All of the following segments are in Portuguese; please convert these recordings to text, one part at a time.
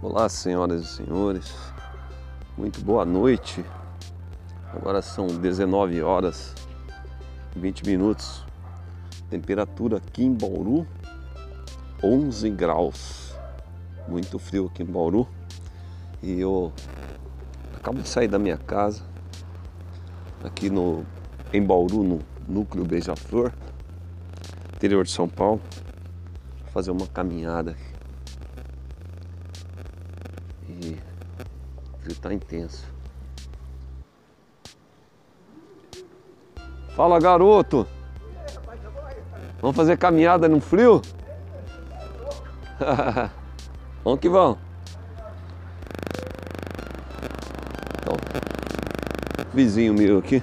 Olá, senhoras e senhores, muito boa noite. Agora são 19 horas e 20 minutos. Temperatura aqui em Bauru, 11 graus. Muito frio aqui em Bauru. E eu acabo de sair da minha casa, aqui em Bauru, no núcleo Beija-Flor, interior de São Paulo, fazer uma caminhada aqui. Tá intenso. Fala, garoto! Vamos fazer caminhada no frio? Vamos que vamos! Então, vizinho meu aqui,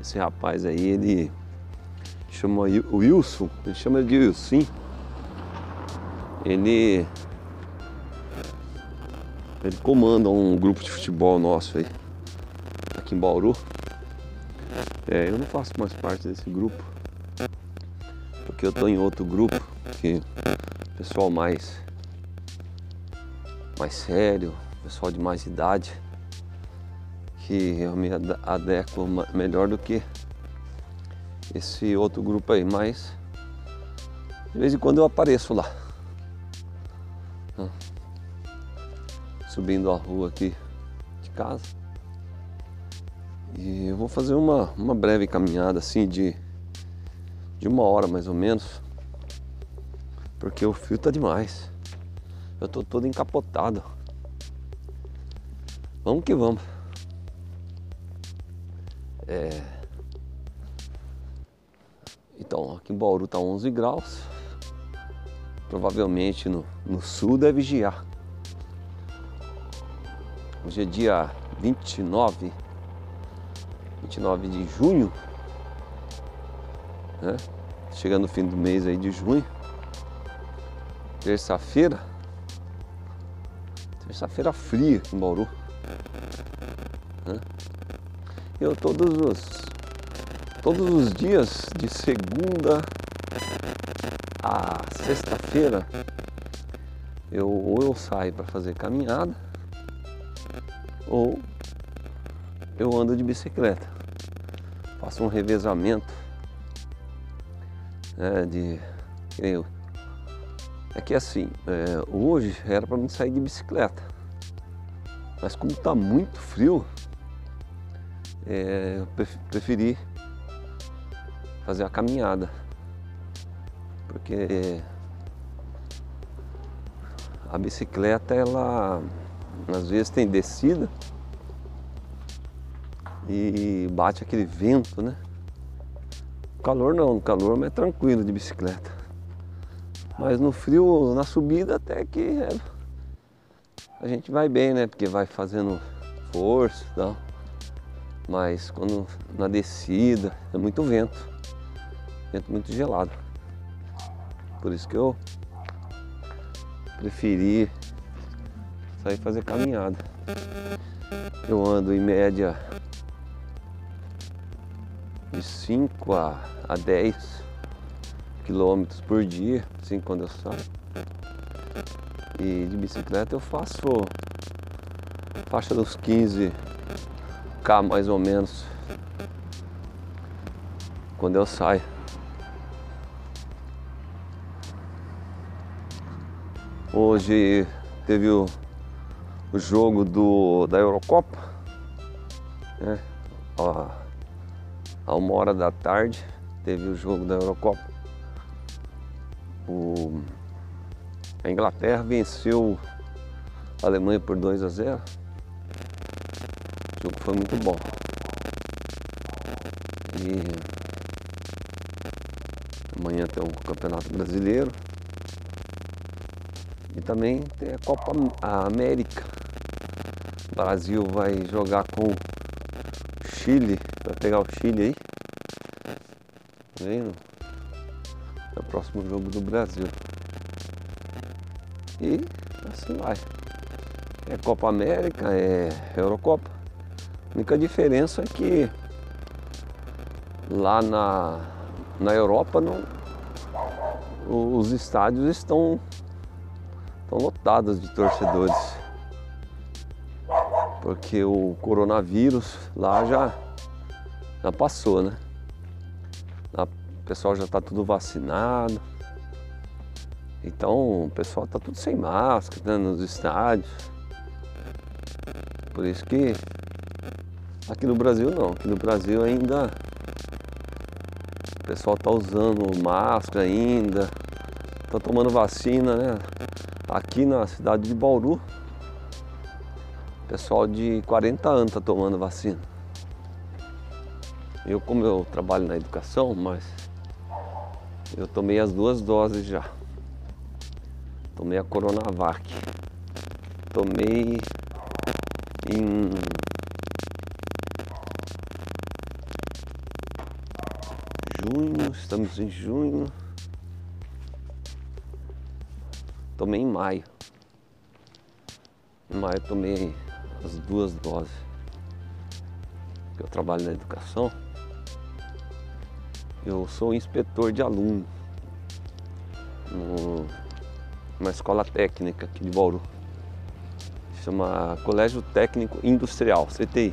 esse rapaz aí, ele chama o Wilson, ele chama de Wilson. Ele comanda um grupo de futebol nosso aí, aqui em Bauru. Eu não faço mais parte desse grupo, porque eu tô em outro grupo, que pessoal mais sério, pessoal de mais idade, que eu me adequo melhor do que esse outro grupo aí, mas de vez em quando eu apareço lá. Subindo a rua aqui de casa e eu vou fazer uma breve caminhada assim de uma hora mais ou menos, porque o frio tá demais, eu tô todo encapotado. Vamos que vamos. Então aqui em Bauru tá 11 graus, provavelmente no sul deve gear. Hoje é dia 29 de junho, né? Chegando no fim do mês aí de junho, terça-feira fria em Bauru, né? Eu todos os dias, de segunda a sexta-feira, ou eu saio para fazer caminhada, ou eu ando de bicicleta, faço um revezamento, hoje era para mim sair de bicicleta, mas como tá muito frio, eu preferi fazer a caminhada, porque a bicicleta, ela às vezes tem descida e bate aquele vento, né? No calor mas é tranquilo de bicicleta, mas no frio, na subida, até que a gente vai bem, né? Porque vai fazendo força e tal, mas quando na descida é muito vento muito gelado, por isso que eu preferi sair fazer caminhada. Eu ando em média de 5 a 10 quilômetros por dia, assim, quando eu saio. E de bicicleta eu faço faixa dos 15K mais ou menos quando eu saio. Hoje teve o jogo da Eurocopa, né? Ó, a 1h da tarde teve o jogo da Eurocopa. A Inglaterra venceu a Alemanha por 2-0. O jogo foi muito bom. E amanhã tem o Campeonato Brasileiro e também tem a Copa América. O Brasil vai jogar com o Chile, vai pegar o Chile aí, tá vendo? É o próximo jogo do Brasil. E assim vai. É Copa América, é Eurocopa. A única diferença é que lá na Europa não, os estádios estão lotados de torcedores, porque o coronavírus lá já passou, né? O pessoal já está tudo vacinado, então o pessoal está tudo sem máscara, né, nos estádios. Por isso que aqui no Brasil não, aqui no Brasil ainda o pessoal está usando máscara ainda, está tomando vacina, né? Aqui na cidade de Bauru, pessoal de 40 anos está tomando vacina. Eu, como eu trabalho na educação, mas eu tomei as 2 doses já. Tomei a Coronavac. Tomei em junho, estamos em junho. Tomei em maio. Em maio tomei as 2 doses. Eu trabalho na educação. Eu sou inspetor de aluno numa escola técnica aqui de Bauru. Chama Colégio Técnico Industrial, CTI.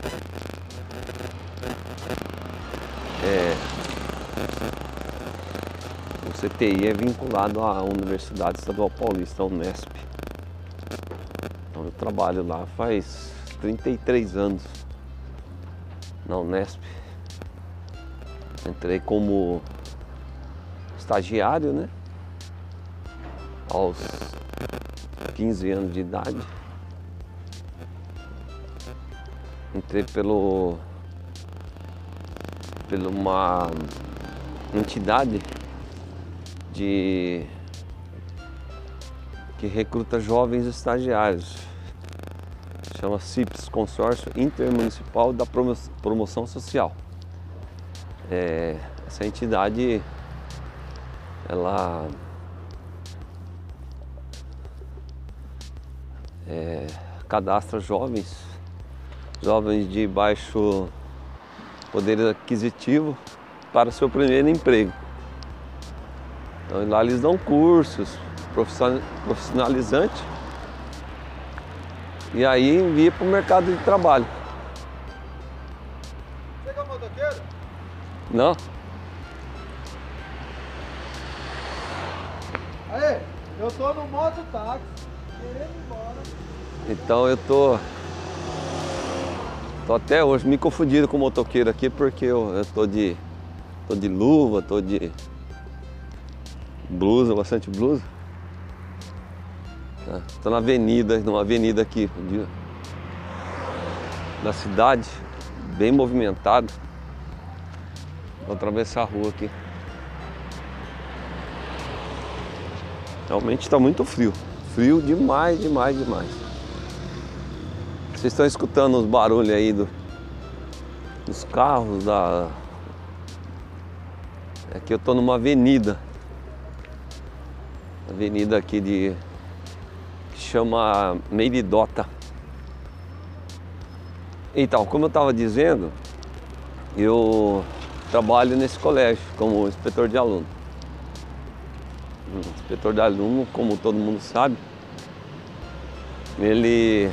O CTI é vinculado à Universidade Estadual Paulista, a Unesp. Então eu trabalho lá faz 33 anos na Unesp. Entrei como estagiário, né, aos 15 anos de idade. Entrei pela uma entidade que recruta jovens estagiários, chama CIPS, Consórcio Intermunicipal da Promoção Social. Essa entidade, ela cadastra jovens de baixo poder aquisitivo para o seu primeiro emprego. Então lá eles dão cursos profissionalizantes e aí envia para o mercado de trabalho. Você é um motoqueiro? Não. Aí, eu tô no mototáxi, querendo ir embora. Então eu tô até hoje me confundindo com o motoqueiro aqui, porque eu tô de luva, tô de blusa, bastante blusa. Tô na avenida, numa avenida aqui da cidade, bem movimentado. Vou atravessar a rua aqui. Realmente está muito frio. Frio demais, demais, demais. Vocês estão escutando os barulhos aí dos carros da... Aqui eu tô numa avenida. Avenida aqui que chama Meiridota. Então, como eu estava dizendo, eu trabalho nesse colégio como inspetor de aluno. Inspetor de aluno, como todo mundo sabe, ele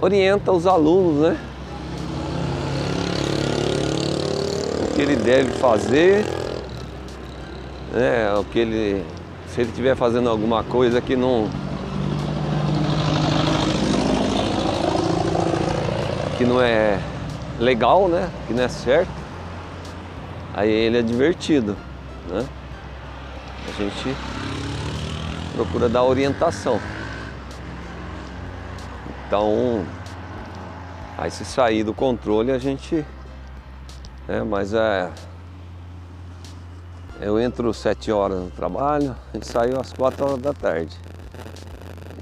orienta os alunos, né, o que ele deve fazer, né, se ele estiver fazendo alguma coisa que não é legal, né, que não é certo, aí ele é advertido, né? A gente procura dar orientação. Então, aí se sair do controle a gente, né, mas eu entro 7 horas no trabalho e saio às 4 horas da tarde.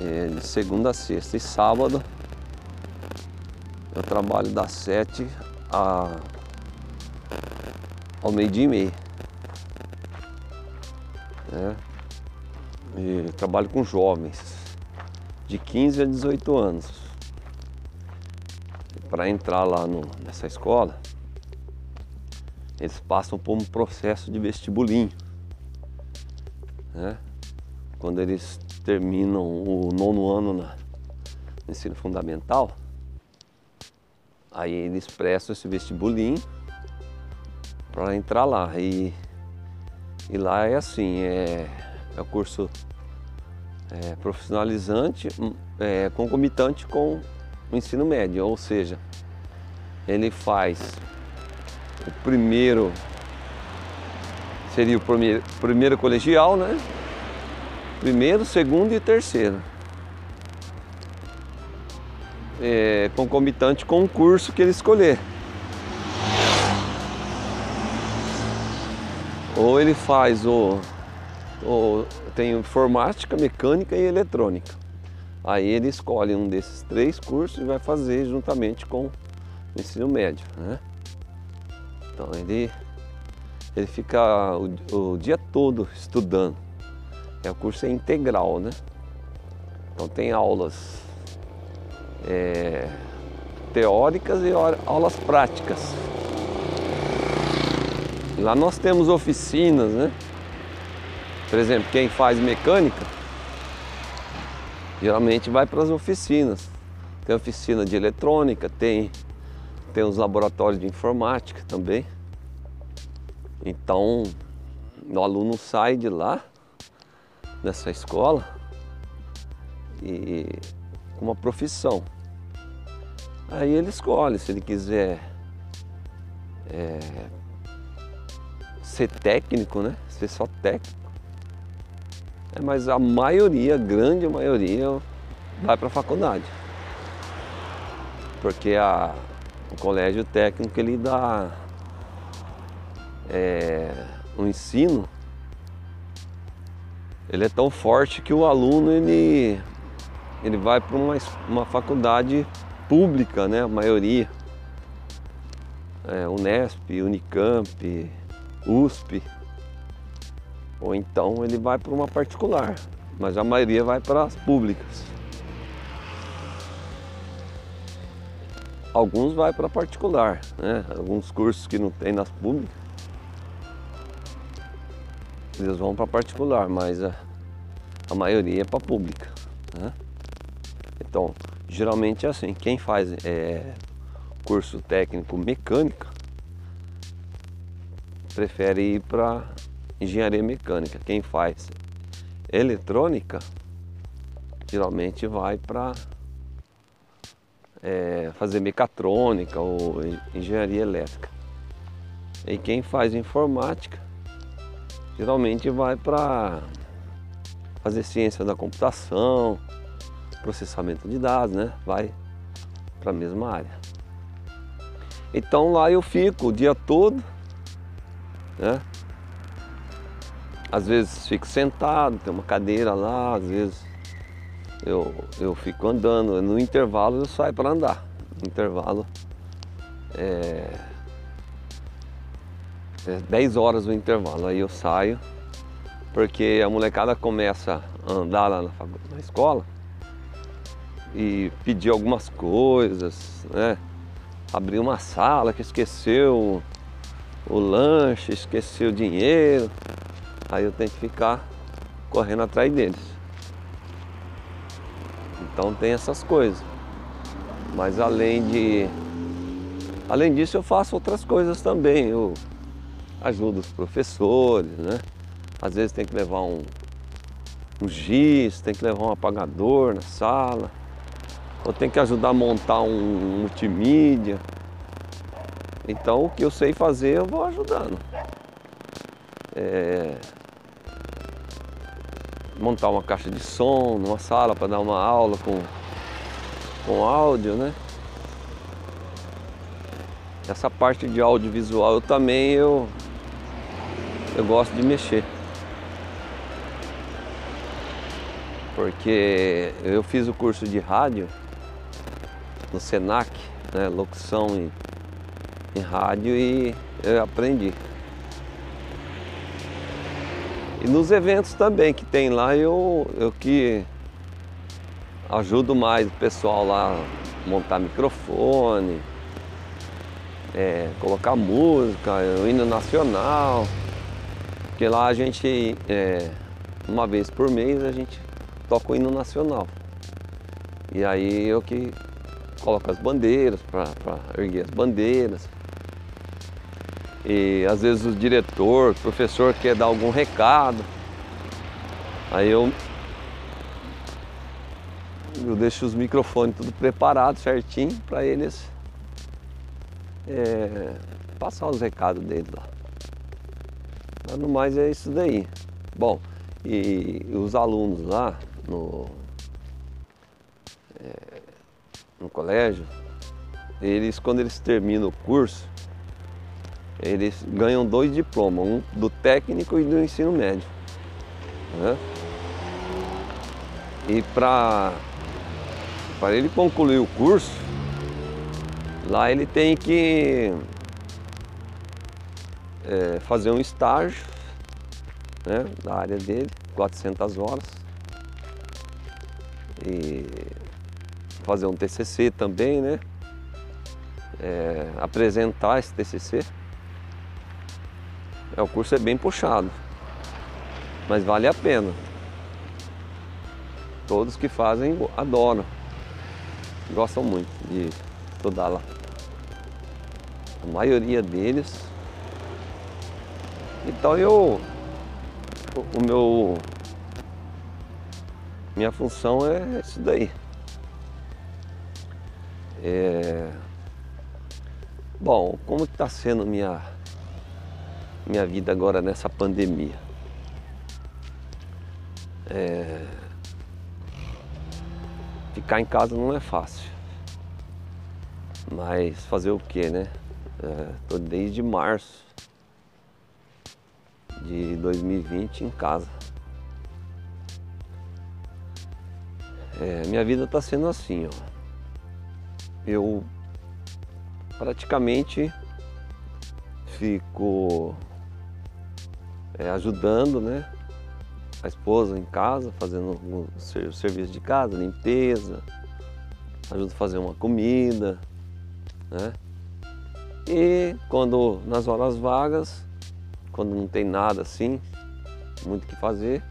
E de segunda a sexta e sábado eu trabalho das 7 ao meio-dia e meio. Né? E trabalho com jovens de 15 a 18 anos. Para entrar lá nessa escola, eles passam por um processo de vestibulinho. né? Quando eles terminam o nono ano no ensino fundamental, aí eles prestam esse vestibulinho para entrar lá. E lá é assim, é o curso profissionalizante, concomitante com o ensino médio, ou seja, ele faz o primeiro, seria o primeiro colegial, né? Primeiro, segundo e terceiro. É concomitante com o curso que ele escolher. Ou ele faz tem informática, mecânica e eletrônica. Aí ele escolhe um desses três cursos e vai fazer juntamente com o ensino médio, né? Então ele fica o dia todo estudando. O curso é integral, né? Então tem aulas teóricas e aulas práticas. Lá nós temos oficinas, né? Por exemplo, quem faz mecânica geralmente vai para as oficinas. Tem oficina de eletrônica, tem os laboratórios de informática também. Então o aluno sai de lá, dessa escola, e com uma profissão. Aí ele escolhe se ele quiser ser técnico, né? Ser só técnico. Mas a maioria, a grande maioria, vai para a faculdade. Porque o colégio técnico, ele dá um ensino. Ele é tão forte que o aluno ele vai para uma faculdade pública, né? A maioria. Unesp, Unicamp, USP. Ou então ele vai para uma particular, mas a maioria vai para as públicas. Alguns vai para particular, né? Alguns cursos que não tem nas públicas, eles vão para particular, mas a maioria é para pública, né? Então, geralmente é assim, quem faz curso técnico mecânica prefere ir para engenharia mecânica. Quem faz eletrônica geralmente vai para fazer mecatrônica ou engenharia elétrica. E quem faz informática geralmente vai para fazer ciência da computação, processamento de dados, né? Vai para a mesma área. Então lá eu fico o dia todo, né? Às vezes fico sentado, tem uma cadeira lá, às vezes eu fico andando. No intervalo eu saio para andar. No intervalo 10 horas o intervalo, aí eu saio, porque a molecada começa a andar lá na escola e pedir algumas coisas, né? Abrir uma sala que esqueceu o lanche, esqueceu o dinheiro, aí eu tenho que ficar correndo atrás deles. Então tem essas coisas, mas além disso eu faço outras coisas também. Eu ajuda os professores, né? Às vezes tem que levar um giz, tem que levar um apagador na sala, ou tem que ajudar a montar um multimídia. Então o que eu sei fazer eu vou ajudando. Montar uma caixa de som numa sala para dar uma aula com áudio, né? Essa parte de audiovisual eu gosto de mexer, porque eu fiz o curso de rádio no Senac, né, locução em rádio, e eu aprendi. E nos eventos também que tem lá, eu que ajudo mais o pessoal lá a montar microfone, colocar música, o hino nacional, porque lá a gente uma vez por mês a gente toca o hino nacional. E aí eu que coloco as bandeiras, para erguer as bandeiras. E às vezes o diretor, o professor quer dar algum recado. Aí eu deixo os microfones tudo preparado certinho para eles passar os recados deles lá. Mas no mais é isso daí. Bom, e os alunos lá no colégio, eles quando eles terminam o curso, eles ganham 2 diplomas, um do técnico e do ensino médio. Né? E para ele concluir o curso, lá ele tem que fazer um estágio, né, da área dele, 400 horas, e fazer um TCC também, né, apresentar esse TCC. O curso é bem puxado, mas vale a pena. Todos que fazem adoram, gostam muito de estudar lá. A maioria deles. Então minha função é isso daí. Bom, como que tá sendo minha vida agora nessa pandemia? Ficar em casa não é fácil, mas fazer o que, né? Tô desde março de 2020 em casa. Minha vida tá sendo assim, ó. Eu praticamente fico ajudando, né? A esposa em casa, fazendo o serviço de casa, limpeza, ajuda a fazer uma comida, né? E quando, nas horas vagas, quando não tem nada assim, muito o que fazer,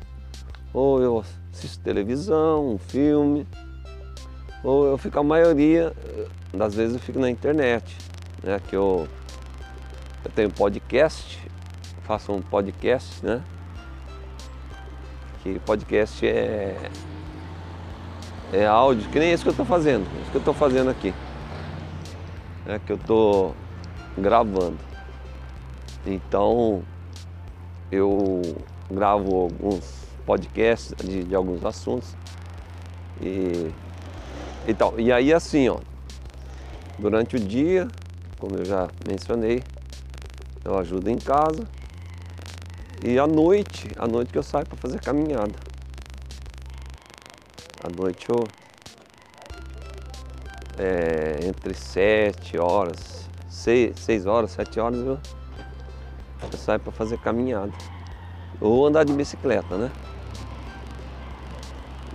ou eu assisto televisão, um filme, ou eu fico, a maioria das vezes eu fico na internet, né? Que eu tenho podcast, faço um podcast, né? Que podcast é áudio, que nem esse que eu estou fazendo, isso que eu estou fazendo aqui, é que eu estou gravando. Então eu gravo alguns podcasts de alguns assuntos e tal. E aí assim, ó, durante o dia, como eu já mencionei, eu ajudo em casa. E à noite que eu saio para fazer caminhada. À noite eu entre 7 horas, 6 horas, 7 horas eu saio para fazer caminhada. Ou andar de bicicleta, né?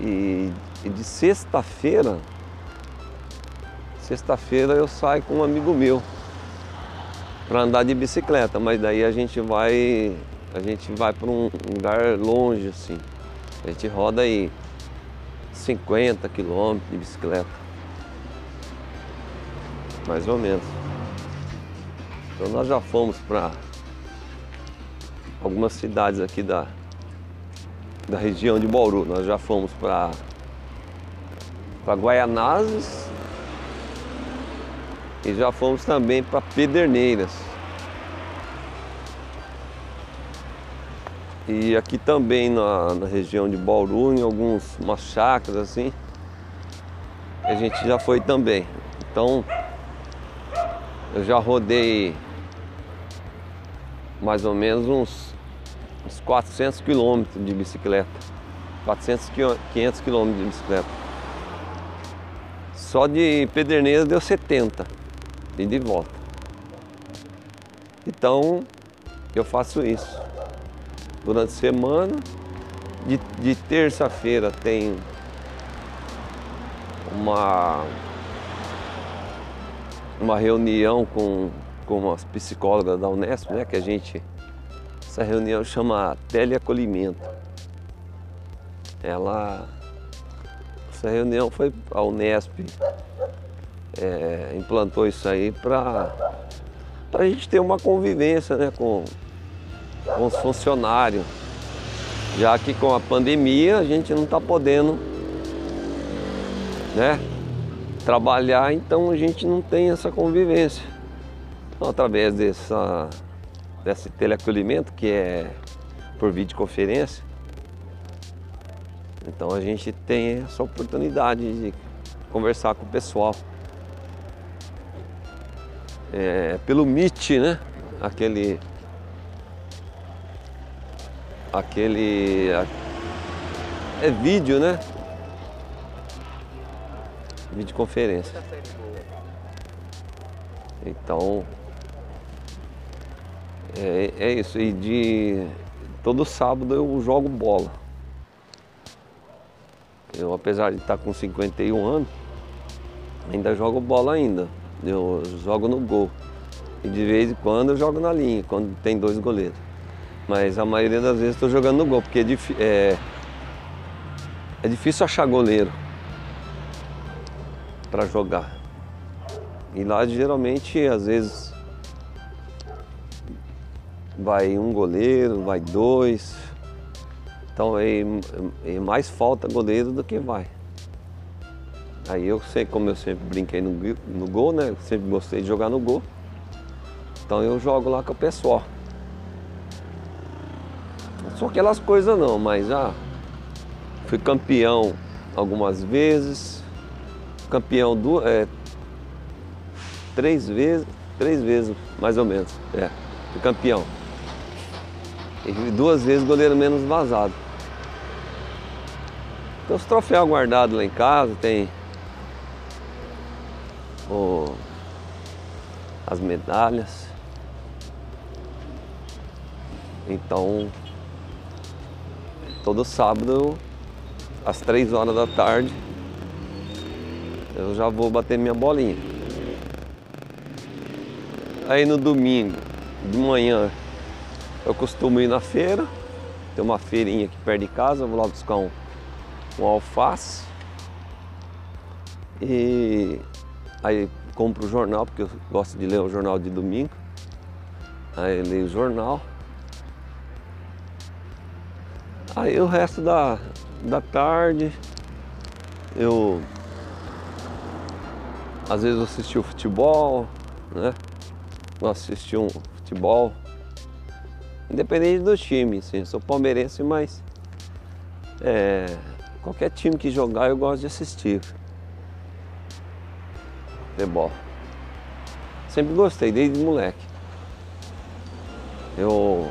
E de sexta-feira eu saio com um amigo meu para andar de bicicleta, mas daí a gente vai para um lugar longe, assim. A gente roda aí 50 quilômetros de bicicleta. Mais ou menos. Então nós já fomos para algumas cidades aqui da região de Bauru. Nós já fomos para Guaianazes e já fomos também para Pederneiras. E aqui também na região de Bauru, em umas chácaras assim, a gente já foi também. Então, eu já rodei mais ou menos uns 400 quilômetros de bicicleta. 400, 500 quilômetros de bicicleta. Só de Pederneiras deu 70, e de volta. Então, eu faço isso. Durante a semana, de terça-feira tem uma reunião com as psicólogas da Unesp, né? Que essa reunião chama Teleacolhimento. ela, essa reunião foi, a Unesp implantou isso aí para a gente ter uma convivência, né, com os funcionários, já que com a pandemia a gente não está podendo, né, trabalhar, então a gente não tem essa convivência. Então, através desse teleacolhimento, que é por videoconferência, então a gente tem essa oportunidade de conversar com o pessoal. Pelo Meet, né? É vídeo, né? Videoconferência. Então é isso. E todo sábado eu jogo bola. Eu, apesar de estar com 51 anos, ainda jogo bola ainda. Eu jogo no gol. E de vez em quando eu jogo na linha, quando tem dois goleiros. Mas a maioria das vezes estou jogando no gol, porque é difícil achar goleiro para jogar. E lá geralmente, às vezes, vai um goleiro, vai dois. Então é mais falta goleiro do que vai. Aí eu sei, como eu sempre brinquei no gol, né? Eu sempre gostei de jogar no gol. Então eu jogo lá com o pessoal. Não são aquelas coisas não, mas já fui campeão algumas vezes. Campeão 3 vezes, mais ou menos. Fui campeão. E 2 vezes goleiro menos vazado. Tem os troféus guardados lá em casa, tem as medalhas. Então, todo sábado, às 3 horas da tarde, eu já vou bater minha bolinha. Aí no domingo, de manhã, eu costumo ir na feira. Tem uma feirinha aqui perto de casa, eu vou lá buscar um alface. E aí compro o jornal, porque eu gosto de ler o jornal de domingo. Aí eu leio o jornal. Aí o resto da tarde eu, às vezes, eu assisti o futebol, né? Eu assisti um futebol, independente do time, assim. Eu sou palmeirense, mas qualquer time que jogar eu gosto de assistir. Futebol. Sempre gostei, desde moleque. Eu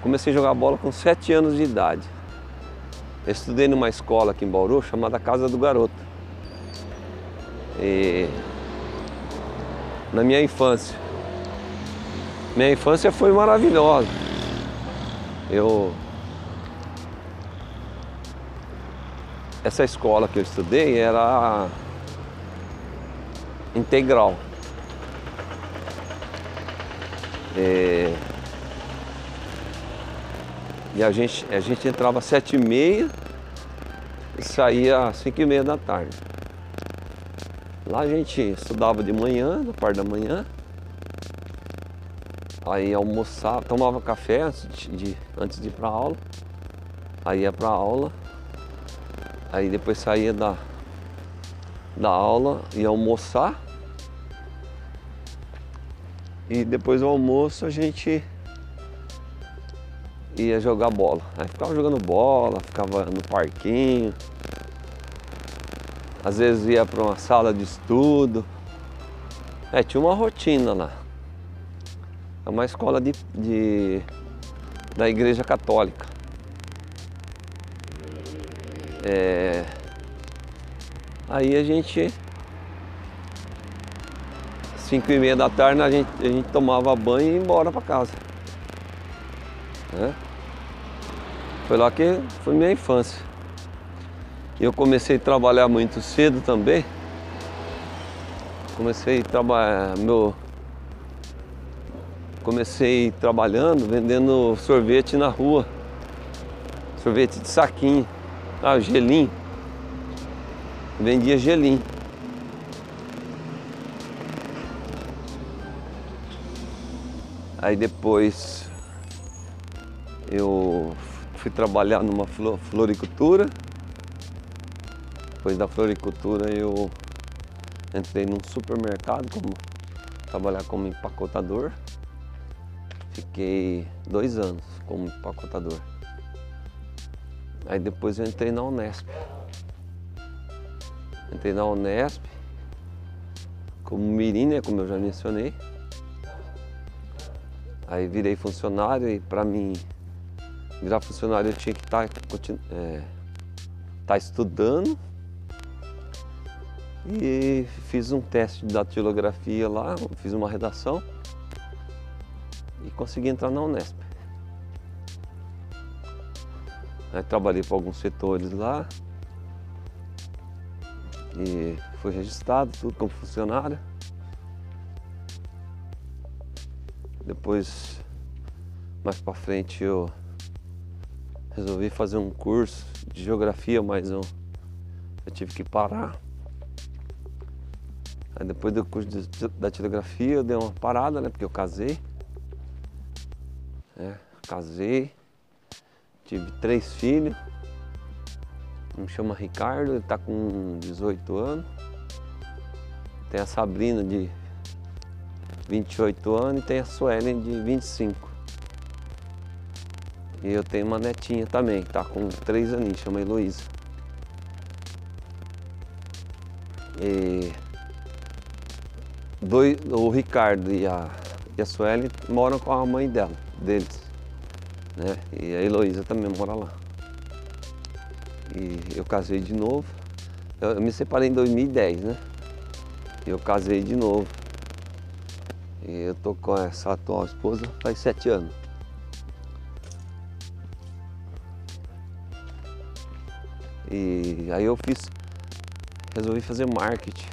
comecei a jogar bola com 7 anos de idade. Eu estudei numa escola aqui em Bauru chamada Casa do Garoto. E na minha infância foi maravilhosa. Essa escola que eu estudei era integral. E a gente entrava às 7h30 e saía às 5h30 da tarde. Lá a gente estudava de manhã, na parte da manhã. Aí almoçava, tomava café antes de ir para a aula. Aí ia para a aula. Aí depois saía da aula, ia almoçar. E depois do almoço a gente ia jogar bola. Aí ficava jogando bola, ficava no parquinho. Às vezes ia para uma sala de estudo. Tinha uma rotina lá. É uma escola da Igreja Católica. Aí a gente, 5h30 da tarde, a gente tomava banho e ia embora para casa. Foi lá que foi minha infância. Eu comecei a trabalhar muito cedo também. Comecei trabalhando, vendendo sorvete na rua. sorvete de saquinho, ah, gelinho, vendia gelinho. Aí depois eu fui trabalhar numa floricultura, depois da floricultura eu entrei num supermercado, trabalhar como empacotador. Fiquei 2 anos como empacotador. Aí depois eu entrei na Unesp. Entrei na Unesp como mirim, né, como eu já mencionei. Aí virei funcionário e para mim virar funcionário eu tinha que estar estudando. E fiz um teste de datilografia lá, fiz uma redação e consegui entrar na Unesp. Aí trabalhei para alguns setores lá e fui registrado, tudo como funcionário. Depois, mais para frente, eu resolvi fazer um curso de geografia, mas eu tive que parar. Aí depois do curso de datilografia eu dei uma parada, né, porque eu casei. É, casei, tive 3 filhos, um chama Ricardo, ele está com 18 anos, tem a Sabrina de 28 anos e tem a Suelen de 25. E eu tenho uma netinha também, que está com 3 aninhos, chama Heloísa. E o Ricardo e a Suelen moram com a mãe deles, né? E a Heloísa também mora lá. E eu casei de novo. Eu me separei em 2010, né? E eu casei de novo. E eu tô com essa atual esposa faz 7 anos. E aí eu resolvi fazer marketing.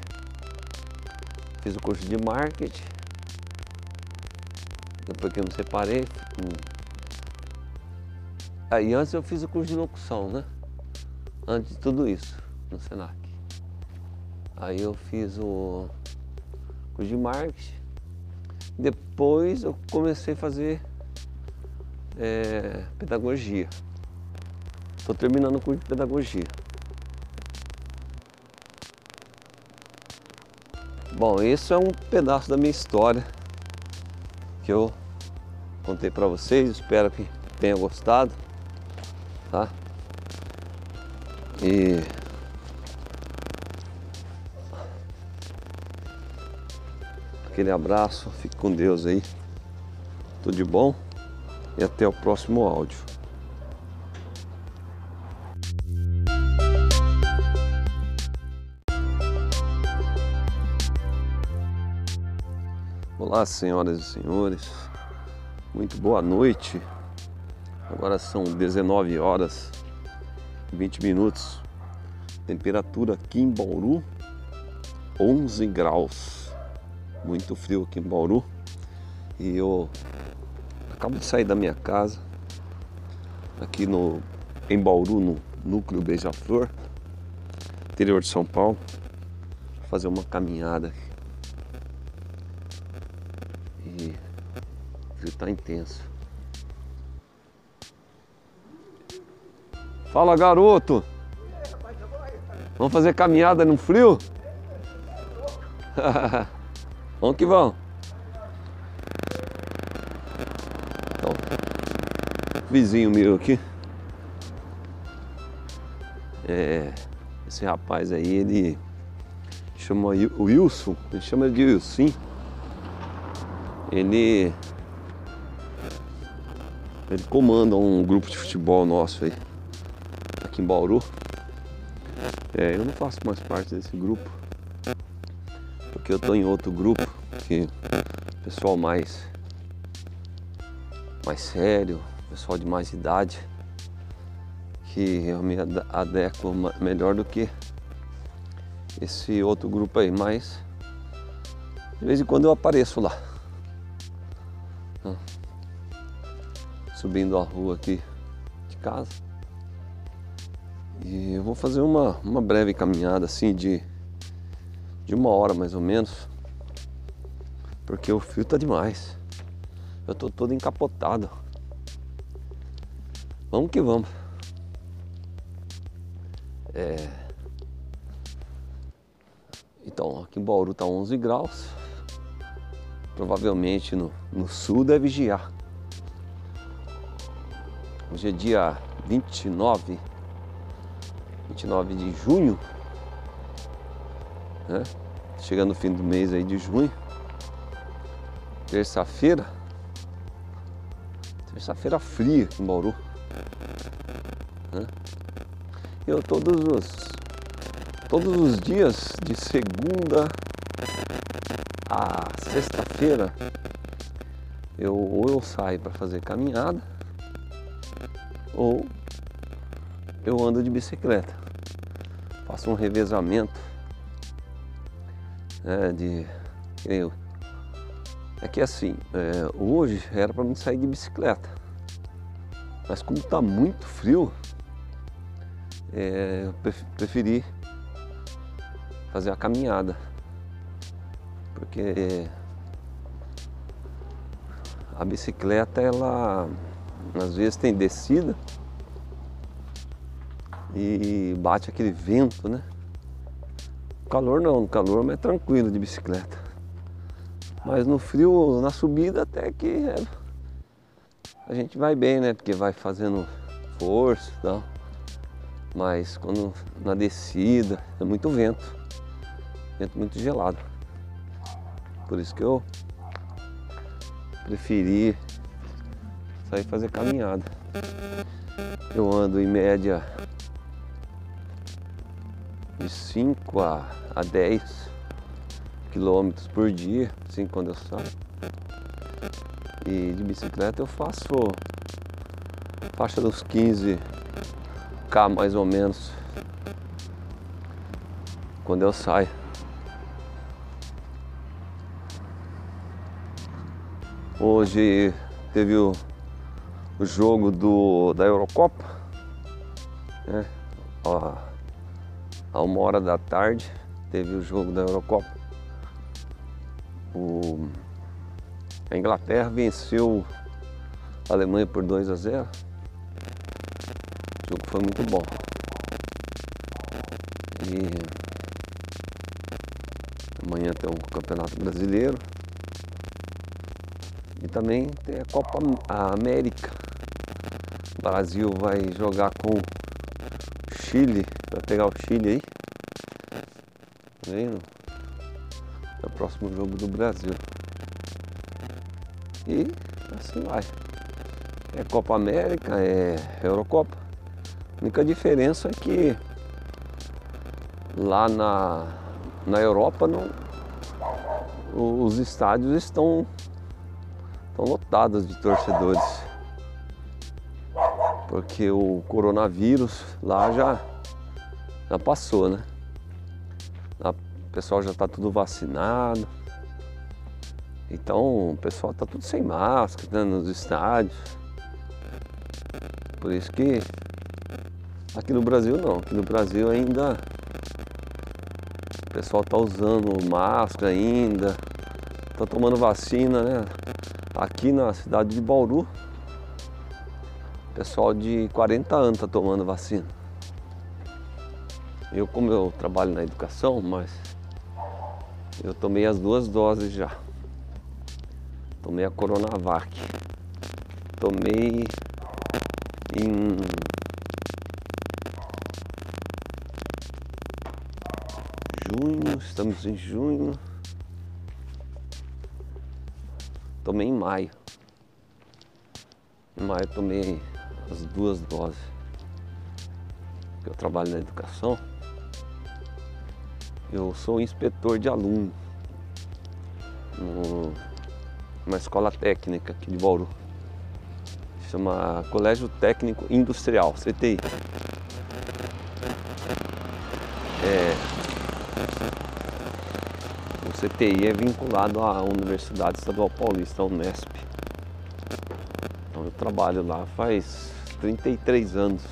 Fiz o curso de marketing. Depois que eu me separei. Aí antes eu fiz o curso de locução, né? Antes de tudo isso, no Senac. Aí eu fiz o curso de marketing. Depois eu comecei a fazer pedagogia. Estou terminando o curso de pedagogia. Bom, isso é um pedaço da minha história que eu contei para vocês, espero que tenham gostado, tá? E aquele abraço, fique com Deus aí, tudo de bom e até o próximo áudio. Olá, senhoras e senhores, muito boa noite. Agora são 19h20, temperatura aqui em Bauru 11 graus, muito frio aqui em Bauru. E eu acabo de sair da minha casa aqui em Bauru, no núcleo Beija-Flor, interior de São Paulo, fazer uma caminhada aqui. O frio tá intenso. Fala, garoto! Vamos fazer caminhada no frio? Vamos que vamos! Então, vizinho meu aqui. Esse rapaz aí, ele chama o Wilson, ele chama de Wilson. Ele comanda um grupo de futebol nosso aí, aqui em Bauru. Eu não faço mais parte desse grupo, porque eu tô em outro grupo, que pessoal mais sério, pessoal de mais idade, que eu me adequo melhor do que esse outro grupo aí, mas de vez em quando eu apareço lá. Subindo a rua aqui de casa, E eu vou fazer uma breve caminhada assim de 1 hora mais ou menos, porque o fio tá demais. Eu tô todo encapotado. Vamos que vamos. Então, aqui em Bauru tá 11 graus. Provavelmente no sul deve gear. Hoje é dia 29 de junho, né? Chegando no fim do mês aí de junho. Terça-feira fria aqui em Bauru, né? Eu todos os dias, de segunda a sexta-feira, ou eu saio para fazer caminhada, ou eu ando de bicicleta. Faço um revezamento, né, é que assim, hoje era para mim sair de bicicleta, mas como está muito frio, eu preferi fazer a caminhada, porque a bicicleta, ela às vezes tem descida e bate aquele vento, né? Calor não, no calor mas é tranquilo de bicicleta. Mas no frio, na subida, até que a gente vai bem, né? Porque vai fazendo força e tal. Mas quando na descida é muito vento. Vento muito gelado. Por isso que eu preferi sair fazer caminhada. Eu ando em média de 5 a 10 quilômetros por dia, assim, quando eu saio. E de bicicleta eu faço faixa dos 15K mais ou menos quando eu saio. Hoje teve o jogo da Eurocopa, né? Ó, a 1 hora da tarde teve o jogo da Eurocopa. A Inglaterra venceu a Alemanha por 2-0. O jogo foi muito bom. E amanhã tem o Campeonato Brasileiro. E também tem a Copa América. O Brasil vai jogar com o Chile. Vai pegar o Chile aí. Tá vendo? É o próximo jogo do Brasil. E assim vai. É Copa América, é Eurocopa. A única diferença é que lá na Europa os estádios estão lotados de torcedores. Porque o coronavírus lá já passou, né? O pessoal já está tudo vacinado, então o pessoal está tudo sem máscara, né, nos estádios. Por isso que aqui no Brasil não, aqui no Brasil ainda o pessoal está usando máscara ainda, está tomando vacina, né? Aqui na cidade de Bauru, o pessoal de 40 anos está tomando vacina. Como eu trabalho na educação, mas eu tomei as 2 doses já. Tomei a Coronavac. Tomei em junho, estamos em junho. Tomei em maio. Em maio tomei as 2 doses. Eu trabalho na educação. Eu sou inspetor de aluno numa escola técnica aqui de Bauru. Chama Colégio Técnico Industrial, CTI. O CTI é vinculado à Universidade Estadual Paulista, a Unesp. Então eu trabalho lá faz 33 anos.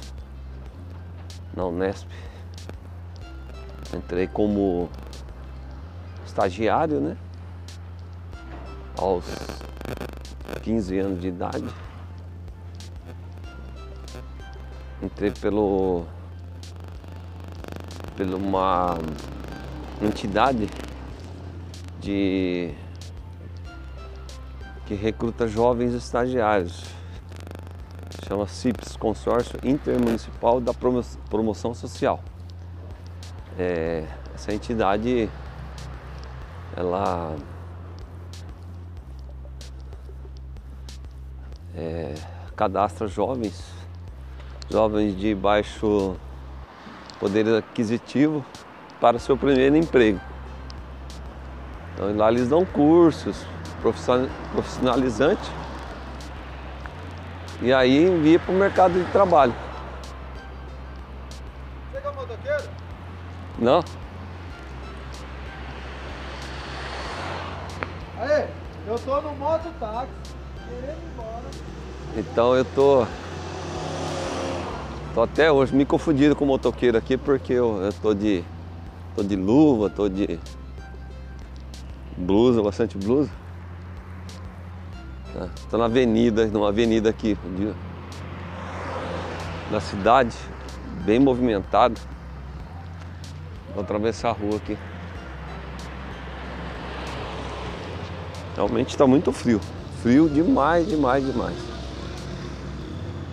na Unesp. Entrei como estagiário, né? Aos 15 anos de idade. Entrei pela uma entidade que recruta jovens estagiários. Chama CIPS, Consórcio Intermunicipal da Promoção Social. Essa entidade, ela cadastra jovens de baixo poder aquisitivo para o seu primeiro emprego. Então, lá eles dão cursos profissionalizantes e aí envia para o mercado de trabalho. Você é um motoqueiro? Não. Aí, eu tô no mototáxi, querendo ir embora. Então eu tô até hoje me confundindo com motoqueiro aqui, porque eu tô de luva, tô de blusa, bastante blusa. Estou na avenida, numa avenida aqui na cidade, bem movimentado. Vou atravessar a rua aqui. Realmente está muito frio. Frio demais, demais, demais.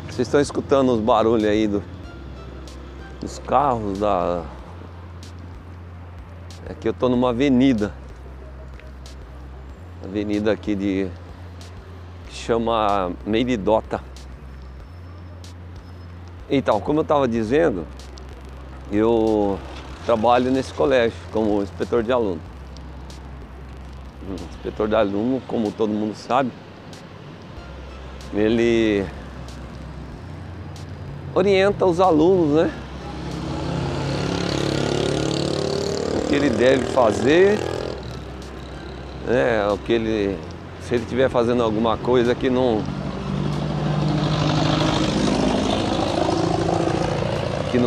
Vocês estão escutando os barulhos aí dos carros, É que eu estou numa avenida. Avenida aqui chama Meiridota. Então, como eu estava dizendo, eu trabalho nesse colégio como inspetor de aluno. O inspetor de aluno, como todo mundo sabe, ele orienta os alunos, né? O que ele deve fazer, né? Se ele estiver fazendo alguma coisa que não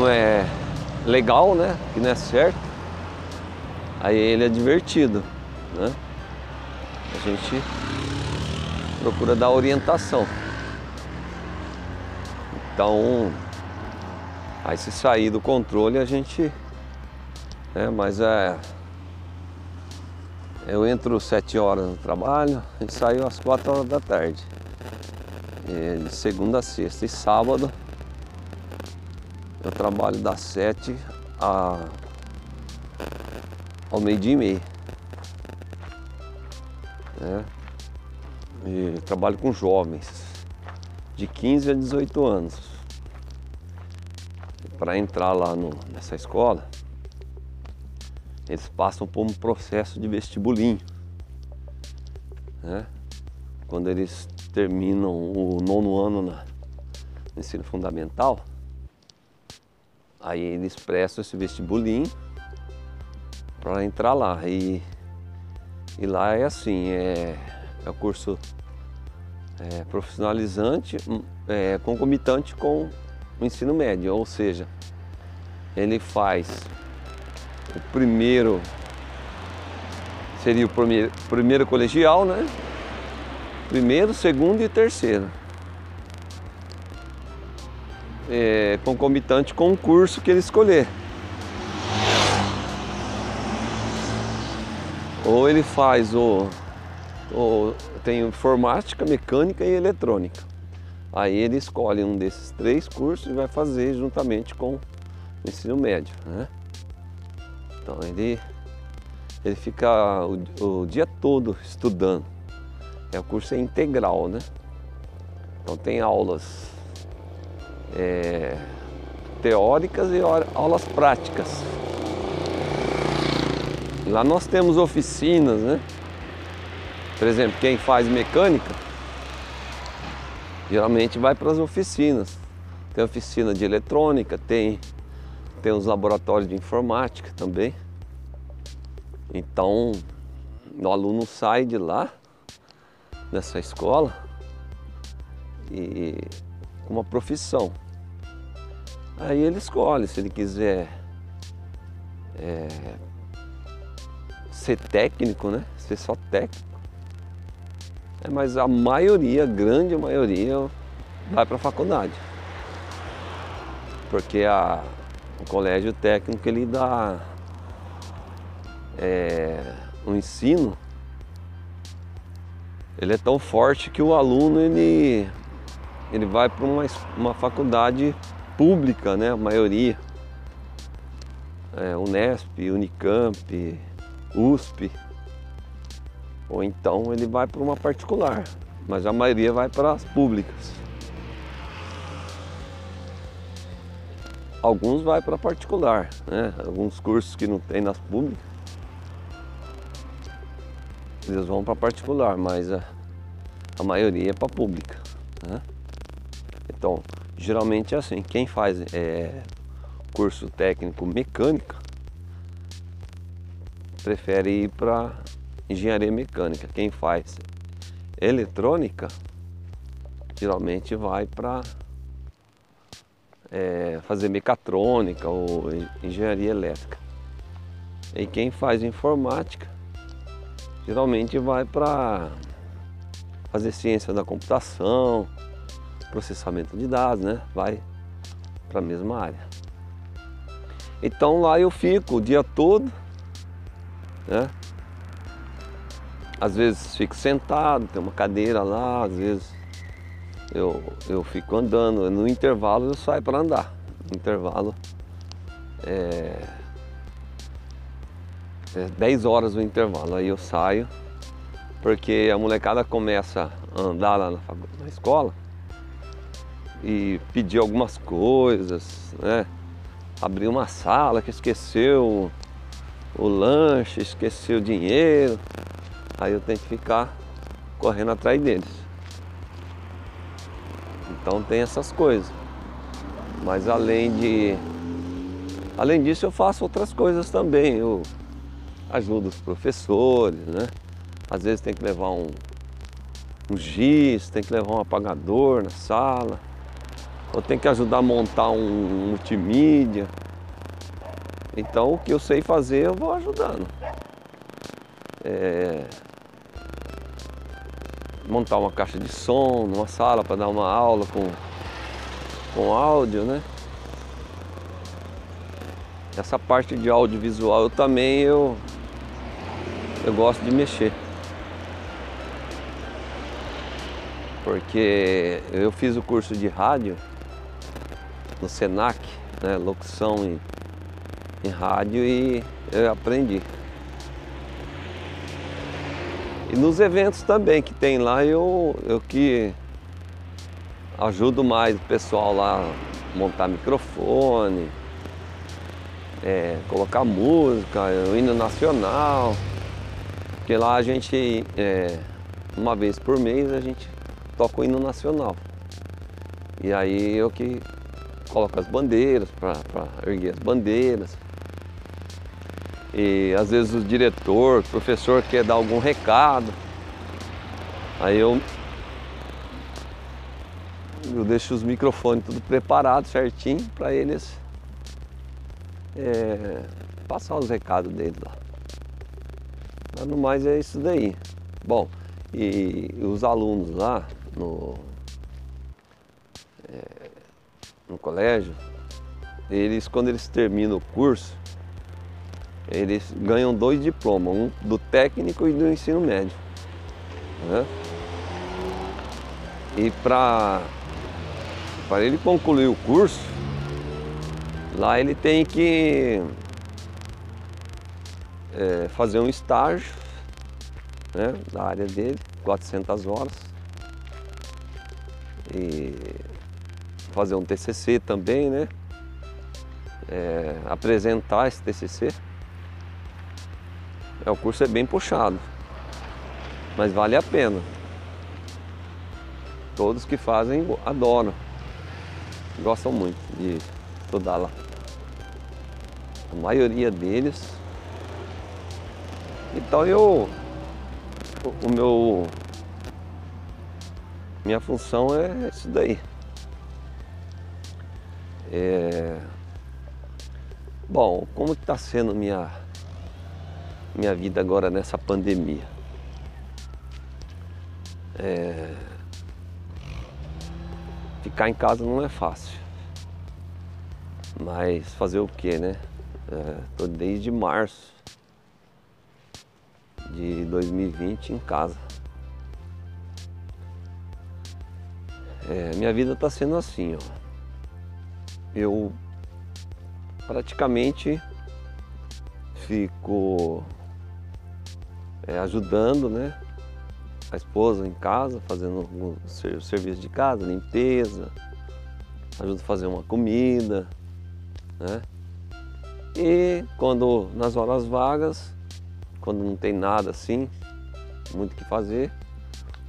é legal, né? Que não é certo, aí ele é advertido, né? A gente procura dar orientação. Então, aí se sair do controle a gente, né? Mas eu entro às 7 horas no trabalho e saio às 4 horas da tarde. De segunda a sexta. E sábado eu trabalho das 7 ao meio-dia e meio. E eu trabalho com jovens de 15 a 18 anos. Para entrar lá nessa escola, eles passam por um processo de vestibulinho, né? Quando eles terminam o 9º ano no ensino fundamental, aí eles prestam esse vestibulinho para entrar lá. E lá é assim, é o curso profissionalizante, concomitante com o ensino médio, ou seja, ele faz... O primeiro seria o primeiro colegial, né? Primeiro, segundo e terceiro. Concomitante com o curso que ele escolher. Ou ele faz tem informática, mecânica e eletrônica. Aí ele escolhe um desses 3 cursos e vai fazer juntamente com o ensino médio, né? Então ele fica o dia todo estudando. O curso é integral, né? Então tem aulas teóricas e aulas práticas. E lá nós temos oficinas, né? Por exemplo, quem faz mecânica geralmente vai para as oficinas. Tem oficina de eletrônica, tem os laboratórios de informática também. Então, o aluno sai de lá, dessa escola, com uma profissão. Aí ele escolhe se ele quiser ser técnico, né? Ser só técnico. Mas a maioria, a grande maioria, vai para a faculdade. Porque o colégio técnico ele dá um ensino, ele é tão forte que o aluno ele vai para uma faculdade pública, né? A maioria. Unesp, Unicamp, USP. Ou então ele vai para uma particular, mas a maioria vai para as públicas. Alguns vai para particular, né? Alguns cursos que não tem nas públicas, eles vão para particular, mas a maioria é para pública, né? Então, geralmente é assim, quem faz curso técnico mecânica prefere ir para engenharia mecânica. Quem faz eletrônica geralmente vai para fazer mecatrônica ou engenharia elétrica. E quem faz informática geralmente vai para fazer ciência da computação, processamento de dados, né? Vai para a mesma área. Então lá eu fico o dia todo, né? Às vezes fico sentado, tem uma cadeira lá, às vezes eu fico andando. No intervalo eu saio para andar. No intervalo é 10 horas o intervalo, aí eu saio, porque a molecada começa a andar lá na escola e pedir algumas coisas, né? Abrir uma sala que esqueceu o lanche, esqueceu o dinheiro. Aí eu tenho que ficar correndo atrás deles. Então tem essas coisas. Mas além disso eu faço outras coisas também. Eu ajudo os professores, né? Às vezes tem que levar um giz, tem que levar um apagador na sala. Ou tem que ajudar a montar um multimídia. Então o que eu sei fazer eu vou ajudando. Montar uma caixa de som numa sala para dar uma aula com áudio, né? Essa parte de audiovisual eu também eu gosto de mexer, porque eu fiz o curso de rádio no Senac, né? Locução em rádio, e eu aprendi. E nos eventos também que tem lá, eu que ajudo mais o pessoal lá montar microfone, colocar música, o hino nacional, porque lá a gente, uma vez por mês, a gente toca o hino nacional. E aí eu que coloco as bandeiras, para erguer as bandeiras. E às vezes o diretor, o professor quer dar algum recado, aí eu deixo os microfones tudo preparado certinho para eles passar os recados deles lá. Mas no mais é isso daí. Bom, e os alunos lá no colégio, quando eles terminam o curso, eles ganham 2 diplomas, um do técnico e do ensino médio, né? E para ele concluir o curso, lá ele tem que fazer um estágio, né, da área dele, 400 horas, e fazer um TCC também, né? Apresentar esse TCC. O curso é bem puxado, mas vale a pena. Todos que fazem adoram, gostam muito de estudar lá. A maioria deles. Então minha função é isso daí. Bom, como está sendo minha vida agora nessa pandemia? Ficar em casa não é fácil, mas fazer o que, né? Estou desde março de 2020 em casa. Minha vida está sendo assim, ó. Eu praticamente fico ajudando, né, a esposa em casa, fazendo o serviço de casa, limpeza, ajudo a fazer uma comida, né? E quando, nas horas vagas, quando não tem nada assim, muito o que fazer,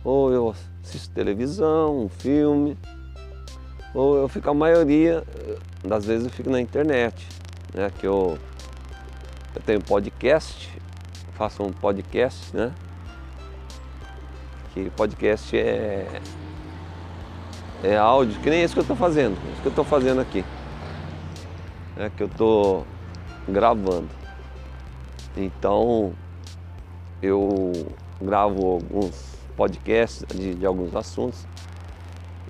ou eu assisto televisão, um filme, ou eu fico, a maioria das vezes eu fico na internet, né? Que eu tenho podcast, faço um podcast, né? Que podcast é áudio, que nem esse que eu estou fazendo, isso que eu estou fazendo aqui, né? Que eu estou gravando. Então eu gravo alguns podcasts de alguns assuntos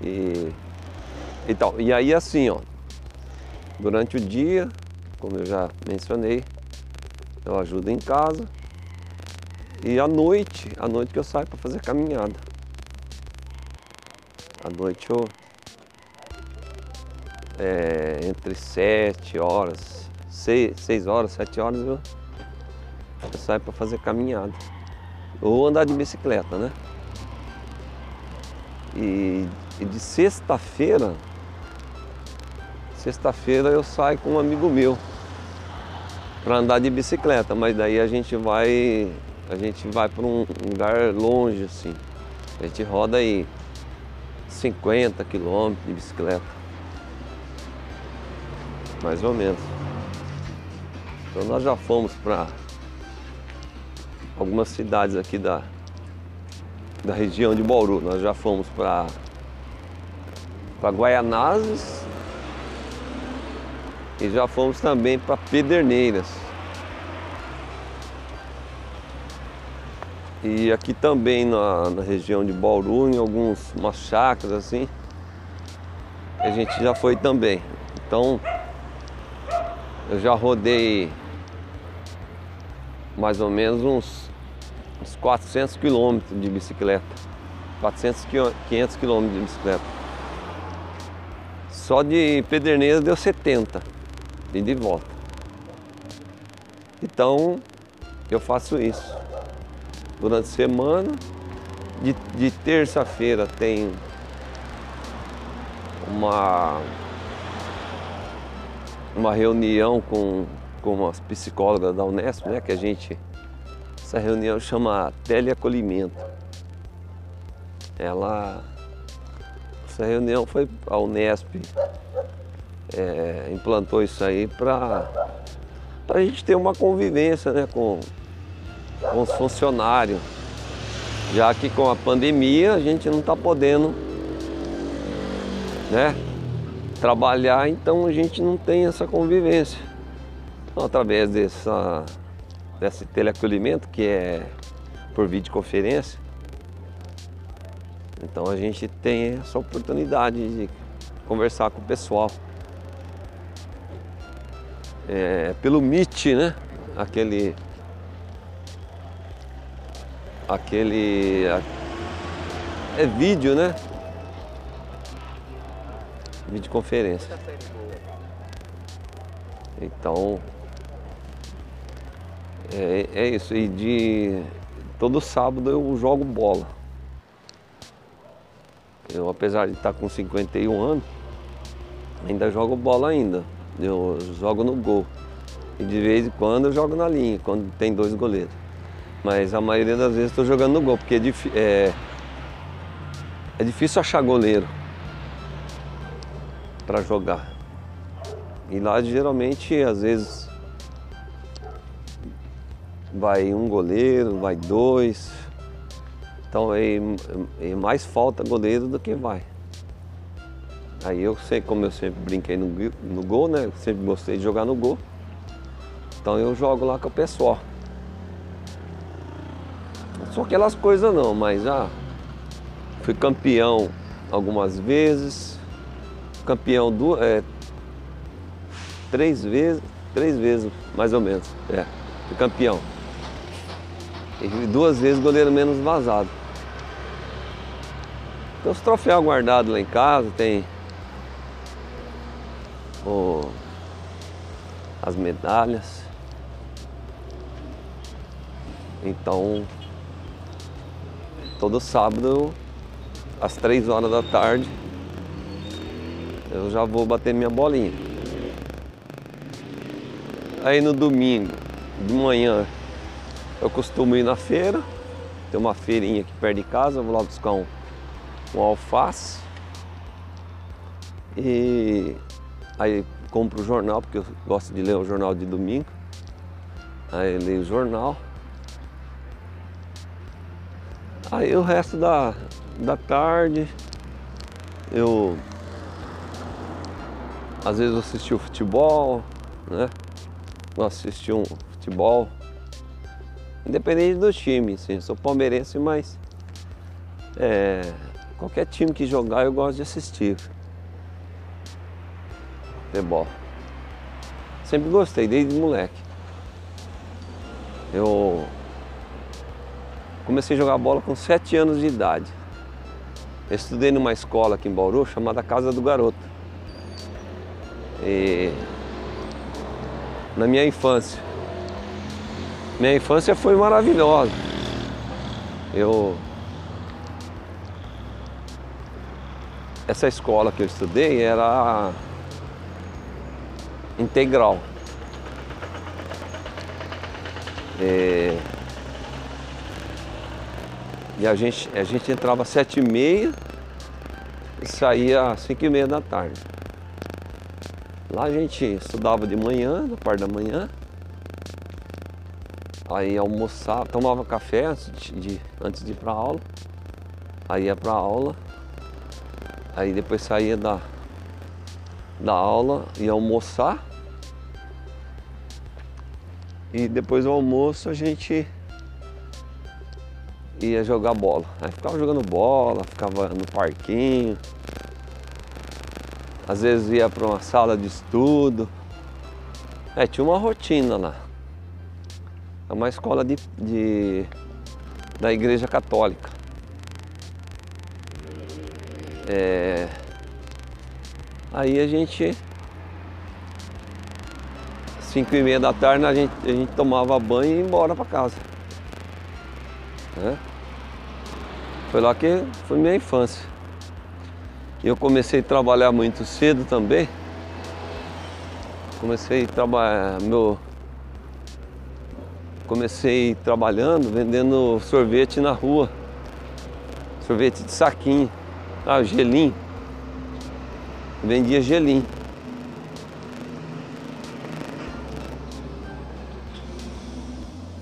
e tal. E aí, assim, ó, durante o dia, como eu já mencionei, eu ajudo em casa, e à noite que eu saio para fazer caminhada. À noite eu entre 6 horas, 7 horas eu saio para fazer caminhada ou andar de bicicleta, né? E de sexta-feira eu saio com um amigo meu para andar de bicicleta, mas daí a gente vai para um lugar longe assim. A gente roda aí 50 quilômetros de bicicleta, mais ou menos. Então nós já fomos para algumas cidades aqui da região de Bauru. Nós já fomos para Guaianazes. E já fomos também para Pederneiras. E aqui também na região de Bauru, em umas chácaras assim, a gente já foi também. Então, eu já rodei mais ou menos uns 400 quilômetros de bicicleta. 400, 500 quilômetros de bicicleta. Só de Pederneiras deu 70. E de volta. Então eu faço isso durante a semana. De terça-feira tem uma reunião com as psicólogas da Unesp, né? Que a gente, essa reunião chama Teleacolhimento. Essa reunião foi a Unesp. Implantou isso aí para a gente ter uma convivência, né, com os funcionários, já que com a pandemia a gente não está podendo, né, trabalhar, então a gente não tem essa convivência. Então, através desse teleacolhimento, que é por videoconferência, então a gente tem essa oportunidade de conversar com o pessoal. Pelo Meet, né? É vídeo, né? Videoconferência. Então é isso. E todo sábado eu jogo bola. Eu, apesar de estar com 51 anos, ainda jogo bola ainda. Eu jogo no gol e de vez em quando eu jogo na linha, quando tem dois goleiros. Mas a maioria das vezes estou jogando no gol, porque é difícil achar goleiro para jogar. E lá geralmente, às vezes, vai um goleiro, vai dois. Então é mais falta goleiro do que vai. Aí eu sei, como eu sempre brinquei no gol, né? Eu sempre gostei de jogar no gol. Então eu jogo lá com o pessoal. Não são aquelas coisas não, mas já fui campeão algumas vezes. Campeão três vezes, mais ou menos. É, fui campeão. E 2 vezes goleiro menos vazado. Tem os troféus guardados lá em casa, tem as medalhas. Então, todo sábado, às 3 horas da tarde, eu já vou bater minha bolinha. Aí no domingo, de manhã, eu costumo ir na feira. Tem uma feirinha aqui perto de casa, eu vou lá buscar um alface. E aí compro o jornal, porque eu gosto de ler o jornal de domingo. Aí eu leio o jornal. Aí o resto da tarde, eu às vezes assisti o futebol, né? Eu assisti um futebol, independente do time, assim, sou palmeirense, mas qualquer time que jogar eu gosto de assistir. Futebol. Sempre gostei, desde moleque. Eu comecei a jogar bola com 7 anos de idade. Eu estudei numa escola aqui em Bauru chamada Casa do Garoto. E na minha infância foi maravilhosa. Essa escola que eu estudei era integral. E a gente entrava às 7h30 e saía às 5h30 da tarde. Lá a gente estudava de manhã, na parte da manhã. Aí almoçava, tomava café antes de ir para aula. Aí ia para aula. Aí depois saía da aula, ia almoçar. E depois do almoço a gente ia jogar bola. Aí ficava jogando bola, ficava no parquinho. Às vezes ia para uma sala de estudo. Tinha uma rotina lá. É uma escola da Igreja Católica. Aí a gente, às 5h30 da tarde, a gente tomava banho e ia embora para casa. Foi lá que foi minha infância. Eu comecei a trabalhar muito cedo também. Comecei trabalhando, vendendo sorvete na rua. Sorvete de saquinho. Gelinho. Vendia gelinho.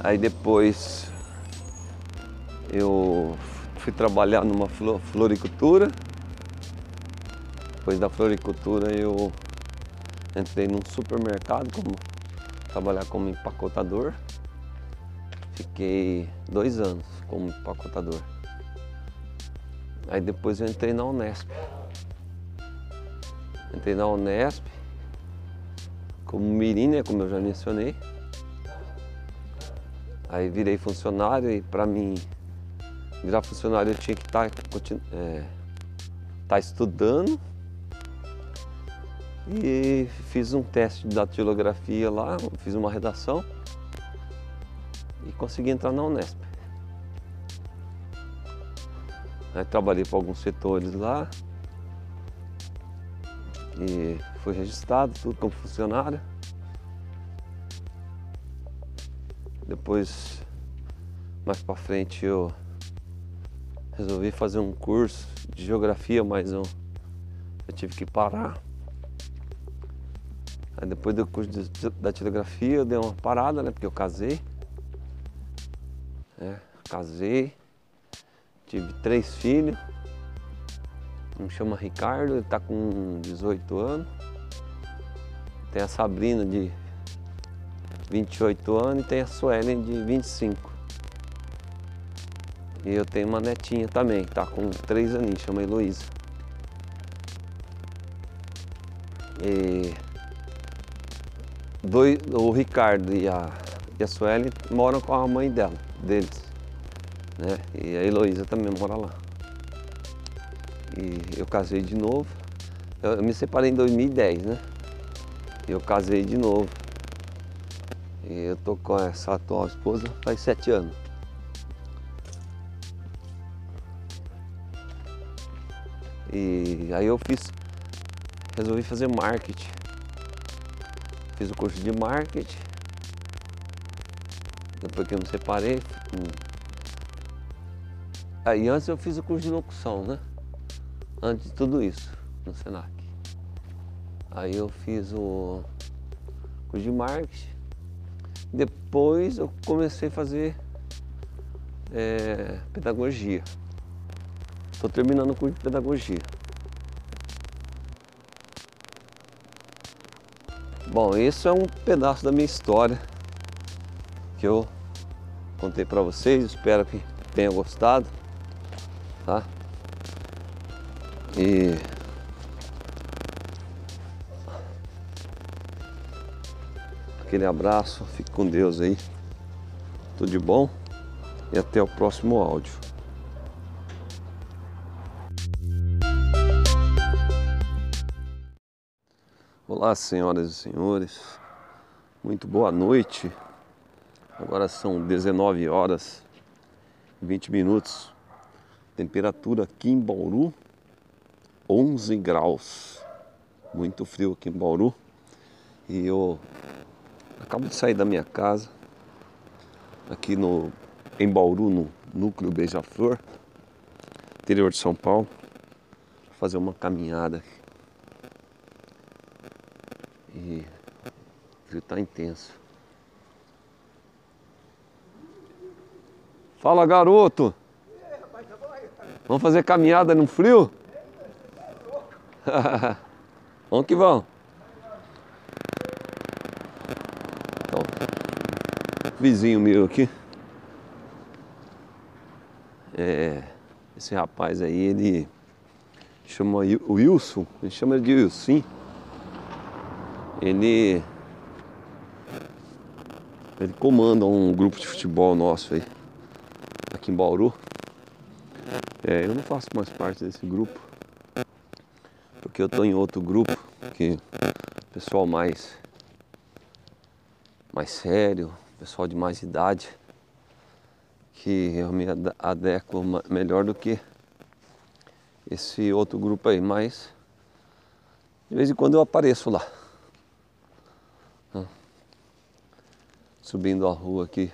Aí depois eu fui trabalhar numa floricultura. Depois da floricultura eu entrei num supermercado, trabalhar como empacotador. Fiquei 2 anos como empacotador. Aí depois eu entrei na Unesp. Entrei na Unesp como mirim, né, como eu já mencionei. Aí virei funcionário e, para mim virar funcionário, eu tinha que estar estudando. E fiz um teste de datilografia lá, fiz uma redação e consegui entrar na Unesp. Aí trabalhei para alguns setores lá e fui registrado, tudo, como funcionário. Depois, mais para frente, eu resolvi fazer um curso de geografia, mas eu tive que parar. Aí depois do curso de datilografia eu dei uma parada, né, porque eu casei. Casei, tive 3 filhos, Me chama Ricardo, ele está com 18 anos. Tem a Sabrina de 28 anos e tem a Suelen de 25. E eu tenho uma netinha também, que está com 3 aninhos, chama Heloísa. O Ricardo e a Sueli moram com a mãe deles, né? E a Heloísa também mora lá. E eu casei de novo. Eu me separei em 2010, né? Eu casei de novo. E eu tô com essa atual esposa faz 7 anos. E aí eu resolvi fazer marketing. Fiz o curso de marketing. Depois que eu me separei. Aí antes eu fiz o curso de locução, né? Antes de tudo isso, no Senac. Aí eu fiz o curso de marketing. Depois eu comecei a fazer pedagogia. Estou terminando o curso de pedagogia. Bom, isso é um pedaço da minha história que eu contei para vocês, espero que tenham gostado, tá? E aquele abraço, fique com Deus aí, tudo de bom e até o próximo áudio. Olá, senhoras e senhores, muito boa noite. Agora são 19 horas e 20 minutos. Temperatura aqui em Bauru, 11 graus. Muito frio aqui em Bauru. E eu acabo de sair da minha casa, aqui em Bauru, no Núcleo Beija-Flor, interior de São Paulo, para fazer uma caminhada aqui. E o frio tá intenso. Fala, garoto! Vamos fazer caminhada no frio? Vamos que vamos! Então, vizinho meu aqui. Esse rapaz aí, ele chama o Wilson, ele chama de Wilson. Ele comanda um grupo de futebol nosso aí, aqui em Bauru. Eu não faço mais parte desse grupo, porque eu tô em outro grupo, que pessoal mais sério, pessoal de mais idade, que eu me adequo melhor do que esse outro grupo aí, mas de vez em quando eu apareço lá. Subindo a rua aqui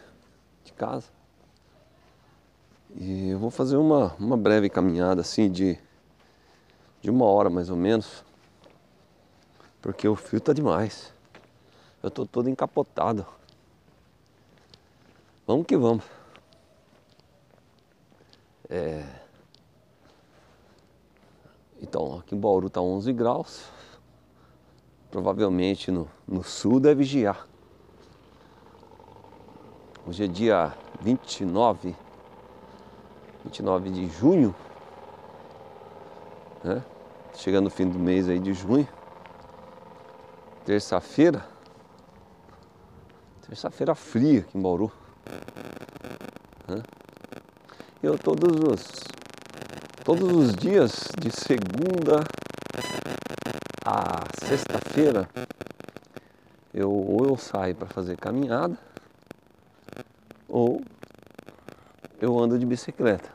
de casa. E eu vou fazer uma breve caminhada assim de 1 hora mais ou menos. Porque o frio tá demais. Eu tô todo encapotado. Vamos que vamos. Então, aqui em Bauru tá 11 graus. Provavelmente no sul deve gear. Hoje é dia 29 de junho, né? Chegando no fim do mês aí de junho, terça-feira fria aqui em Bauru, né? Eu todos os dias, de segunda a sexta-feira, ou eu saio para fazer caminhada, ou eu ando de bicicleta,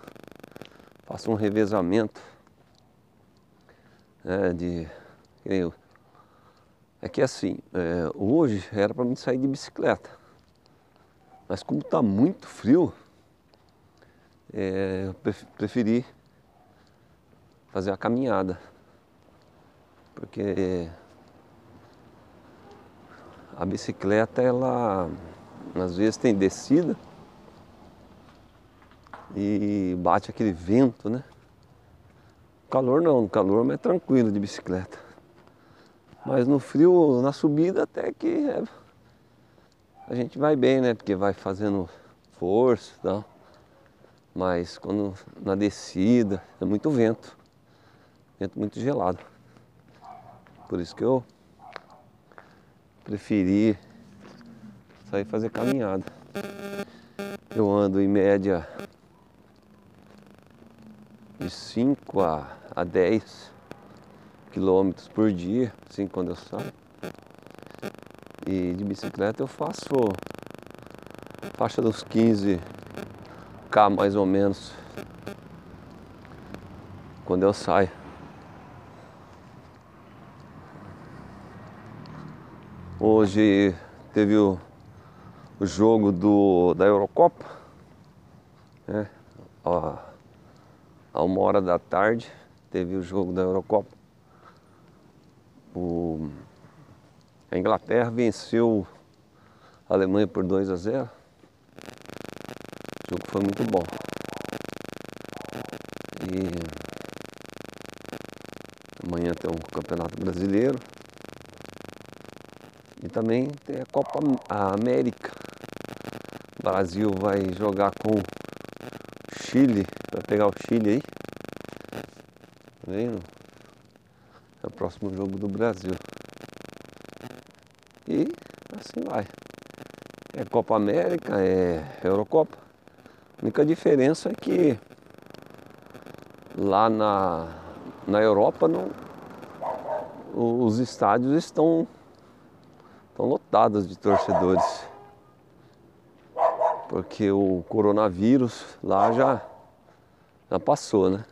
faço um revezamento, hoje era para mim sair de bicicleta, mas como está muito frio, eu preferi fazer a caminhada, porque a bicicleta, ela às vezes tem descida e bate aquele vento, né? calor não, no calor é tranquilo de bicicleta. Mas no frio, na subida até que a gente vai bem, né? Porque vai fazendo força e tal. Mas quando na descida é muito vento. Vento muito gelado. Por isso que eu preferi sair fazer caminhada. Eu ando em média de 5 a 10 quilômetros por dia, assim quando eu saio. E de bicicleta eu faço faixa dos 15K mais ou menos quando eu saio. Hoje teve o jogo da Eurocopa, né? Ó, a 13h teve o jogo da Eurocopa. A Inglaterra venceu a Alemanha por 2-0. O jogo foi muito bom. E amanhã tem o Campeonato Brasileiro. E também tem a Copa América. O Brasil vai jogar com o Chile. Vai pegar o Chile aí. Tá vendo? É o próximo jogo do Brasil. E assim vai. É Copa América, é Eurocopa. A única diferença é que lá na Europa os estádios estão lotadas de torcedores, porque o coronavírus lá já passou, né?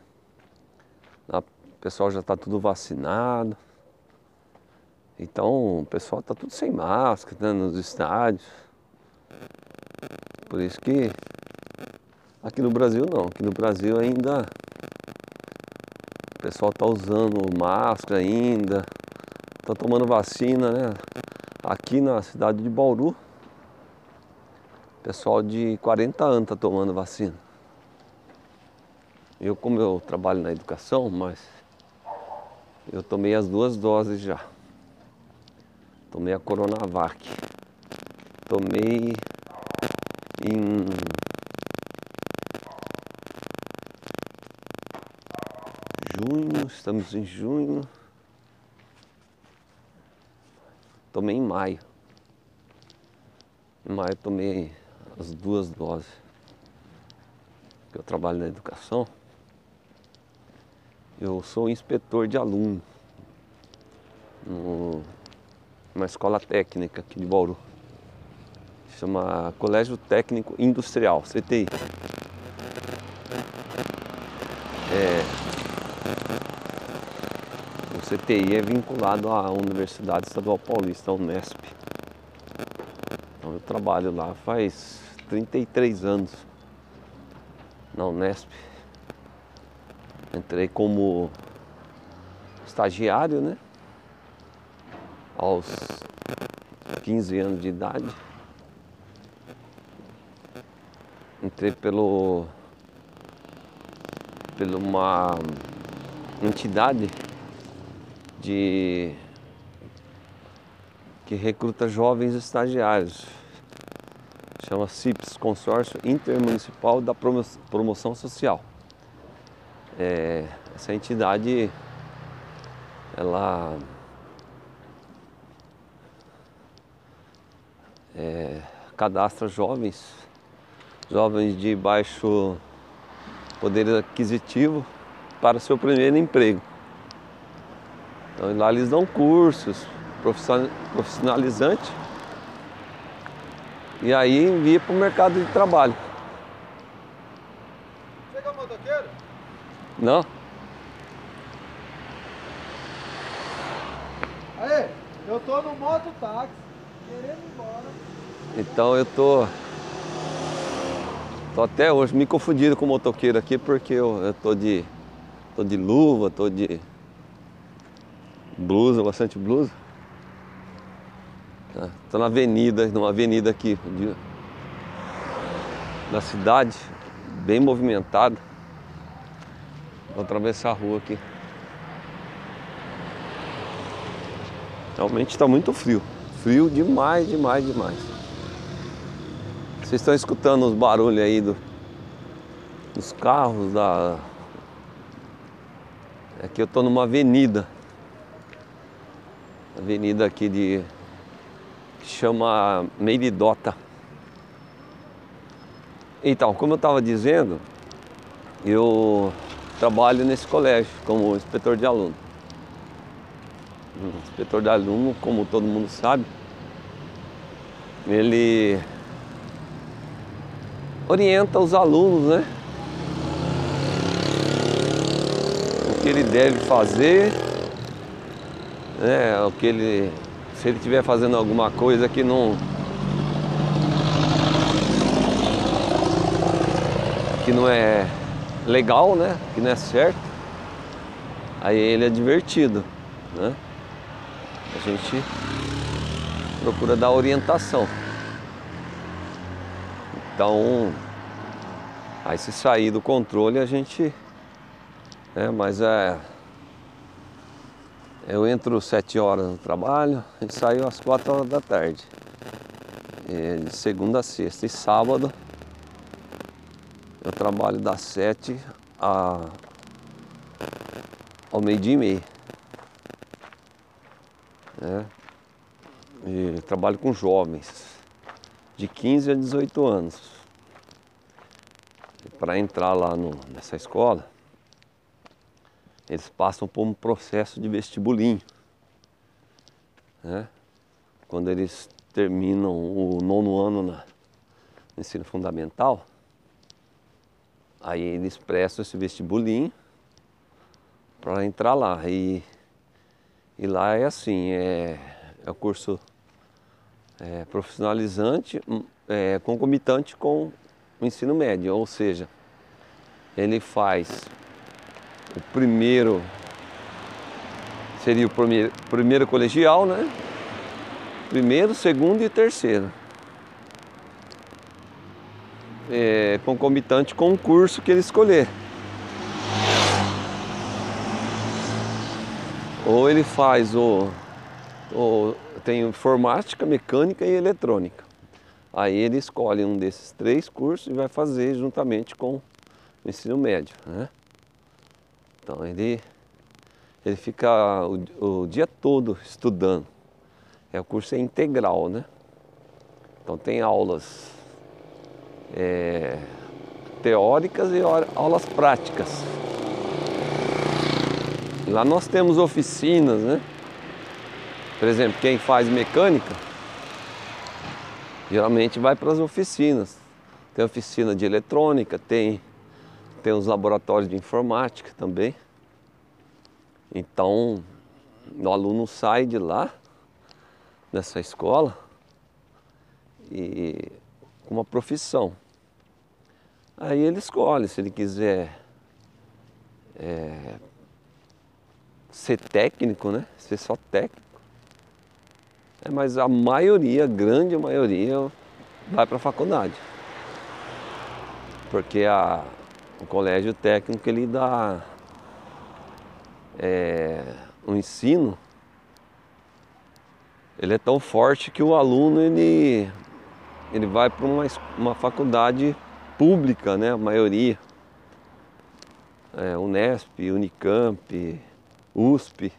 O pessoal já está tudo vacinado, então o pessoal está tudo sem máscara, né, nos estádios. Por isso que aqui no Brasil não, aqui no Brasil ainda o pessoal está usando máscara ainda, está tomando vacina, né? Aqui na cidade de Bauru, pessoal de 40 anos está tomando vacina. Eu, como eu trabalho na educação, mas eu tomei as 2 doses já. Tomei a Coronavac. Tomei em junho, estamos em junho. Tomei em maio. Em maio tomei as 2 doses. Eu trabalho na educação. Eu sou inspetor de aluno numa escola técnica aqui de Bauru. Chama Colégio Técnico Industrial, CTI. O CTI é vinculado à Universidade Estadual Paulista, a Unesp. Então eu trabalho lá faz 33 anos na Unesp. Entrei como estagiário, né? Aos 15 anos de idade. Entrei pela uma entidade que recruta jovens estagiários, chama CIPS, Consórcio Intermunicipal da Promoção Social. Essa entidade, ela cadastra jovens de baixo poder aquisitivo para o seu primeiro emprego. Então, lá eles dão cursos profissionalizantes e aí envia para o mercado de trabalho. Chega o motoqueiro? Não. Aí, eu tô no mototáxi, querendo ir embora. Então eu tô até hoje me confundindo com o motoqueiro aqui, porque eu tô de luva, tô de blusa, bastante blusa. Estou na avenida, numa avenida aqui da cidade, bem movimentada. Vou atravessar a rua aqui. Realmente está muito frio. Frio demais, demais, demais. Vocês estão escutando os barulhos aí dos carros, Aqui eu estou numa avenida. Avenida aqui que chama Meiridota. Então, como eu estava dizendo, eu trabalho nesse colégio como inspetor de aluno. O inspetor de aluno, como todo mundo sabe, ele orienta os alunos, né? O que ele deve fazer, né? Se ele estiver fazendo alguma coisa que não é legal, né? Que não é certo, aí ele é divertido, né? A gente procura dar orientação. Então, aí se sair do controle a gente, né? Mas eu entro 7 horas no trabalho e saio às 4 horas da tarde, de segunda a sexta, e sábado eu trabalho das 7 ao meio-dia e meio. É. E trabalho com jovens de 15 a 18 anos. Para entrar lá nessa escola, eles passam por um processo de vestibulinho, né? Quando eles terminam o 9º ano no ensino fundamental, aí eles prestam esse vestibulinho para entrar lá. E lá é assim, é o curso profissionalizante, concomitante com o ensino médio. Ou seja, ele faz o primeiro, seria o primeiro colegial, né? Primeiro, segundo e terceiro. É concomitante com o curso que ele escolher. Ou ele faz tem informática, mecânica e eletrônica. Aí ele escolhe um desses 3 cursos e vai fazer juntamente com o ensino médio, né? Então ele fica o dia todo estudando. O curso é integral, né? Então tem aulas teóricas e aulas práticas. Lá nós temos oficinas, né? Por exemplo, quem faz mecânica geralmente vai para as oficinas. Tem oficina de eletrônica, tem os laboratórios de informática também. Então, o aluno sai de lá, dessa escola, e com uma profissão. Aí ele escolhe, se ele quiser ser técnico, né? Ser só técnico. Mas a maioria, a grande maioria, vai para a faculdade. Porque o colégio técnico, ele dá um ensino. Ele é tão forte que o aluno, ele vai para uma faculdade pública, né? A maioria. Unesp, Unicamp, USP,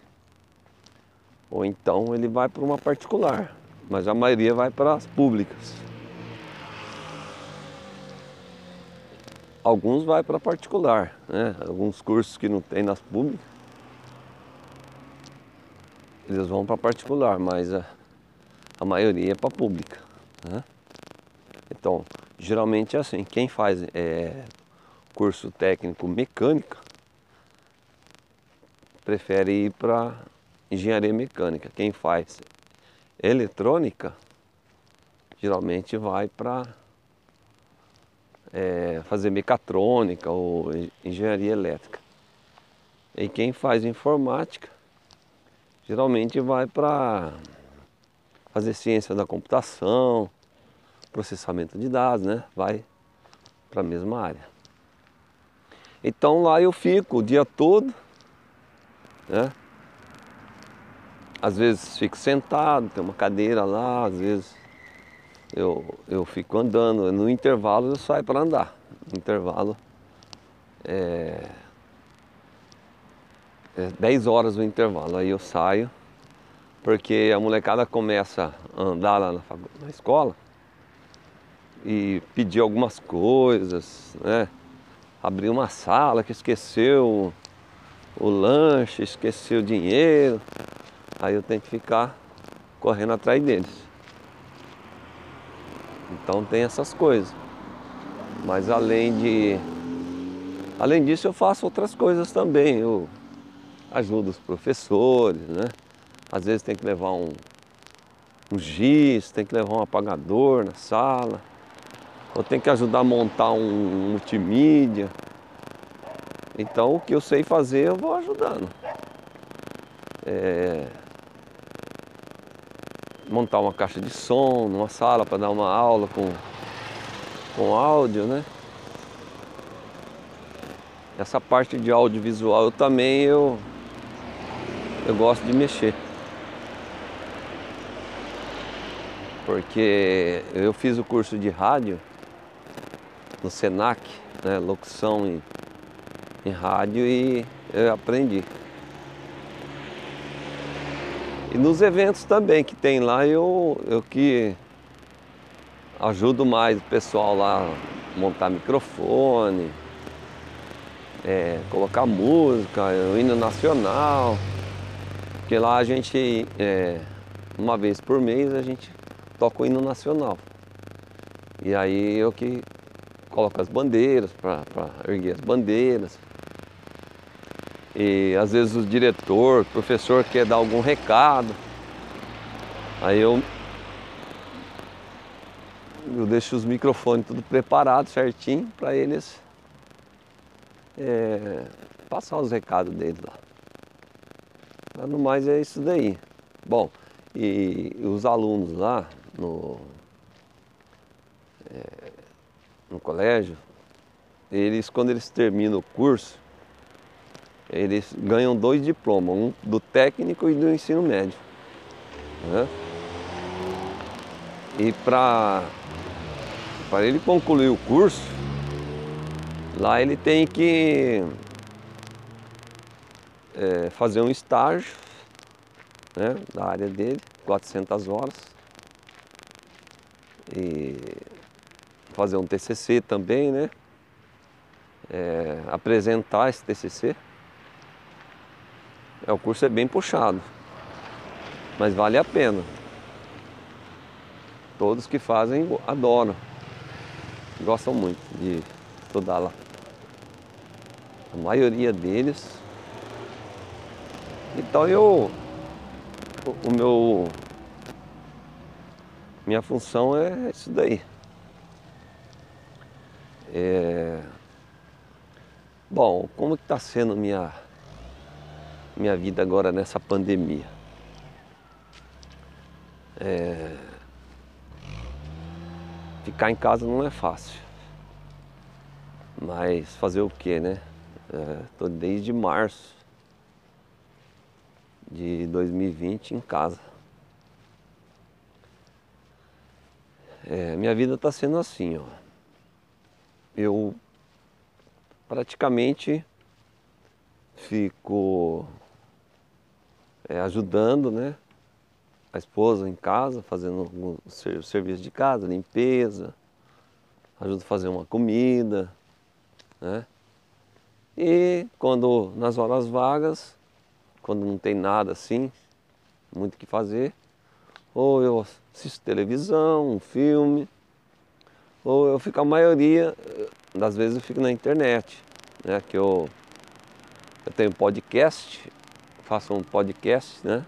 ou então ele vai para uma particular, mas a maioria vai para as públicas. Alguns vai para particular, né? Alguns cursos que não tem nas públicas, eles vão para particular, mas a maioria é para pública, né? Então, geralmente é assim, quem faz curso técnico mecânica, prefere ir para engenharia mecânica. Quem faz eletrônica, geralmente vai para fazer mecatrônica ou engenharia elétrica. E quem faz informática, geralmente vai para fazer ciência da computação, processamento de dados, né? Vai para a mesma área. Então lá eu fico o dia todo, né? Às vezes fico sentado, tem uma cadeira lá, às vezes eu fico andando. No intervalo eu saio para andar. No intervalo é 10 horas o intervalo, aí eu saio, porque a molecada começa a andar lá na escola e pedir algumas coisas, né? Abrir uma sala que esqueceu o lanche, esqueceu o dinheiro, aí eu tenho que ficar correndo atrás deles. Então tem essas coisas. Mas além disso eu faço outras coisas também. Eu ajudo os professores, né? Às vezes tem que levar um giz, tem que levar um apagador na sala. Ou tem que ajudar a montar um multimídia. Então o que eu sei fazer eu vou ajudando. Montar uma caixa de som numa sala para dar uma aula com áudio, né? Essa parte de audiovisual eu também gosto de mexer. Porque eu fiz o curso de rádio no Senac, né? Locução em rádio, e eu aprendi. E nos eventos também que tem lá, eu que ajudo mais o pessoal lá a montar microfone, colocar música, o hino nacional. Porque lá a gente, uma vez por mês, a gente toca o hino nacional. E aí eu que coloco as bandeiras, para erguer as bandeiras. E às vezes o diretor, o professor quer dar algum recado, aí eu deixo os microfones tudo preparado certinho para eles passar os recados deles lá. Mas no mais é isso daí. Bom, e os alunos lá no colégio, eles quando eles terminam o curso, eles ganham 2 diplomas, um do técnico e do ensino médio. Né? E para ele concluir o curso, lá ele tem que fazer um estágio, né, da área dele, 400 horas. E fazer um TCC também, né? Apresentar esse TCC. O curso é bem puxado, mas vale a pena. Todos que fazem adoram, gostam muito de estudar lá. A maioria deles. Então minha função é isso daí. Bom, como que tá sendo minha vida agora nessa pandemia? Ficar em casa não é fácil, mas fazer o que, né? Tô desde março de 2020 em casa. Minha vida tá sendo assim, ó. Eu praticamente fico ajudando, né, a esposa em casa, fazendo o serviço de casa, limpeza, ajudo a fazer uma comida, né? E quando nas horas vagas, quando não tem nada assim, muito o que fazer, ou eu assisto televisão, um filme, ou eu fico, a maioria das vezes eu fico na internet, né, que eu tenho podcast, faço um podcast, né?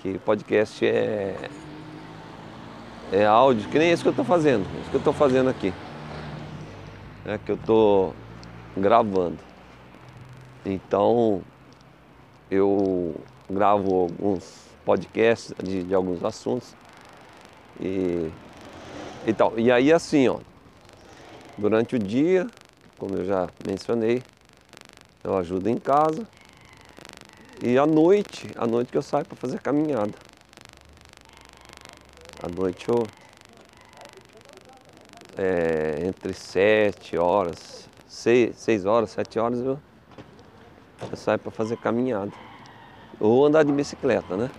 Que podcast é áudio, que nem esse que eu tô fazendo, esse que eu tô fazendo aqui. É que eu tô gravando. Então eu gravo alguns podcasts de alguns assuntos. E tal. E aí assim, ó, durante o dia, como eu já mencionei, eu ajudo em casa. E à noite que eu saio para fazer caminhada. À noite eu... entre 6 horas, 7 horas eu saio para fazer caminhada. Ou andar de bicicleta, né?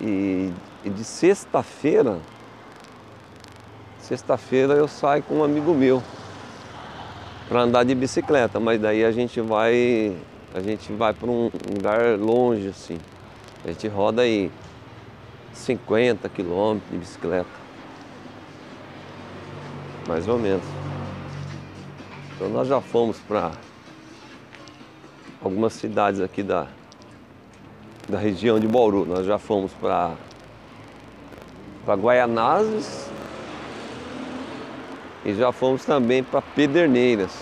E de sexta-feira... Sexta-feira eu saio com um amigo meu para andar de bicicleta, mas daí a gente vai para um lugar longe assim. A gente roda aí 50 quilômetros de bicicleta, mais ou menos. Então nós já fomos para algumas cidades aqui da região de Bauru. Nós já fomos para Guaianazes. E já fomos também para Pederneiras.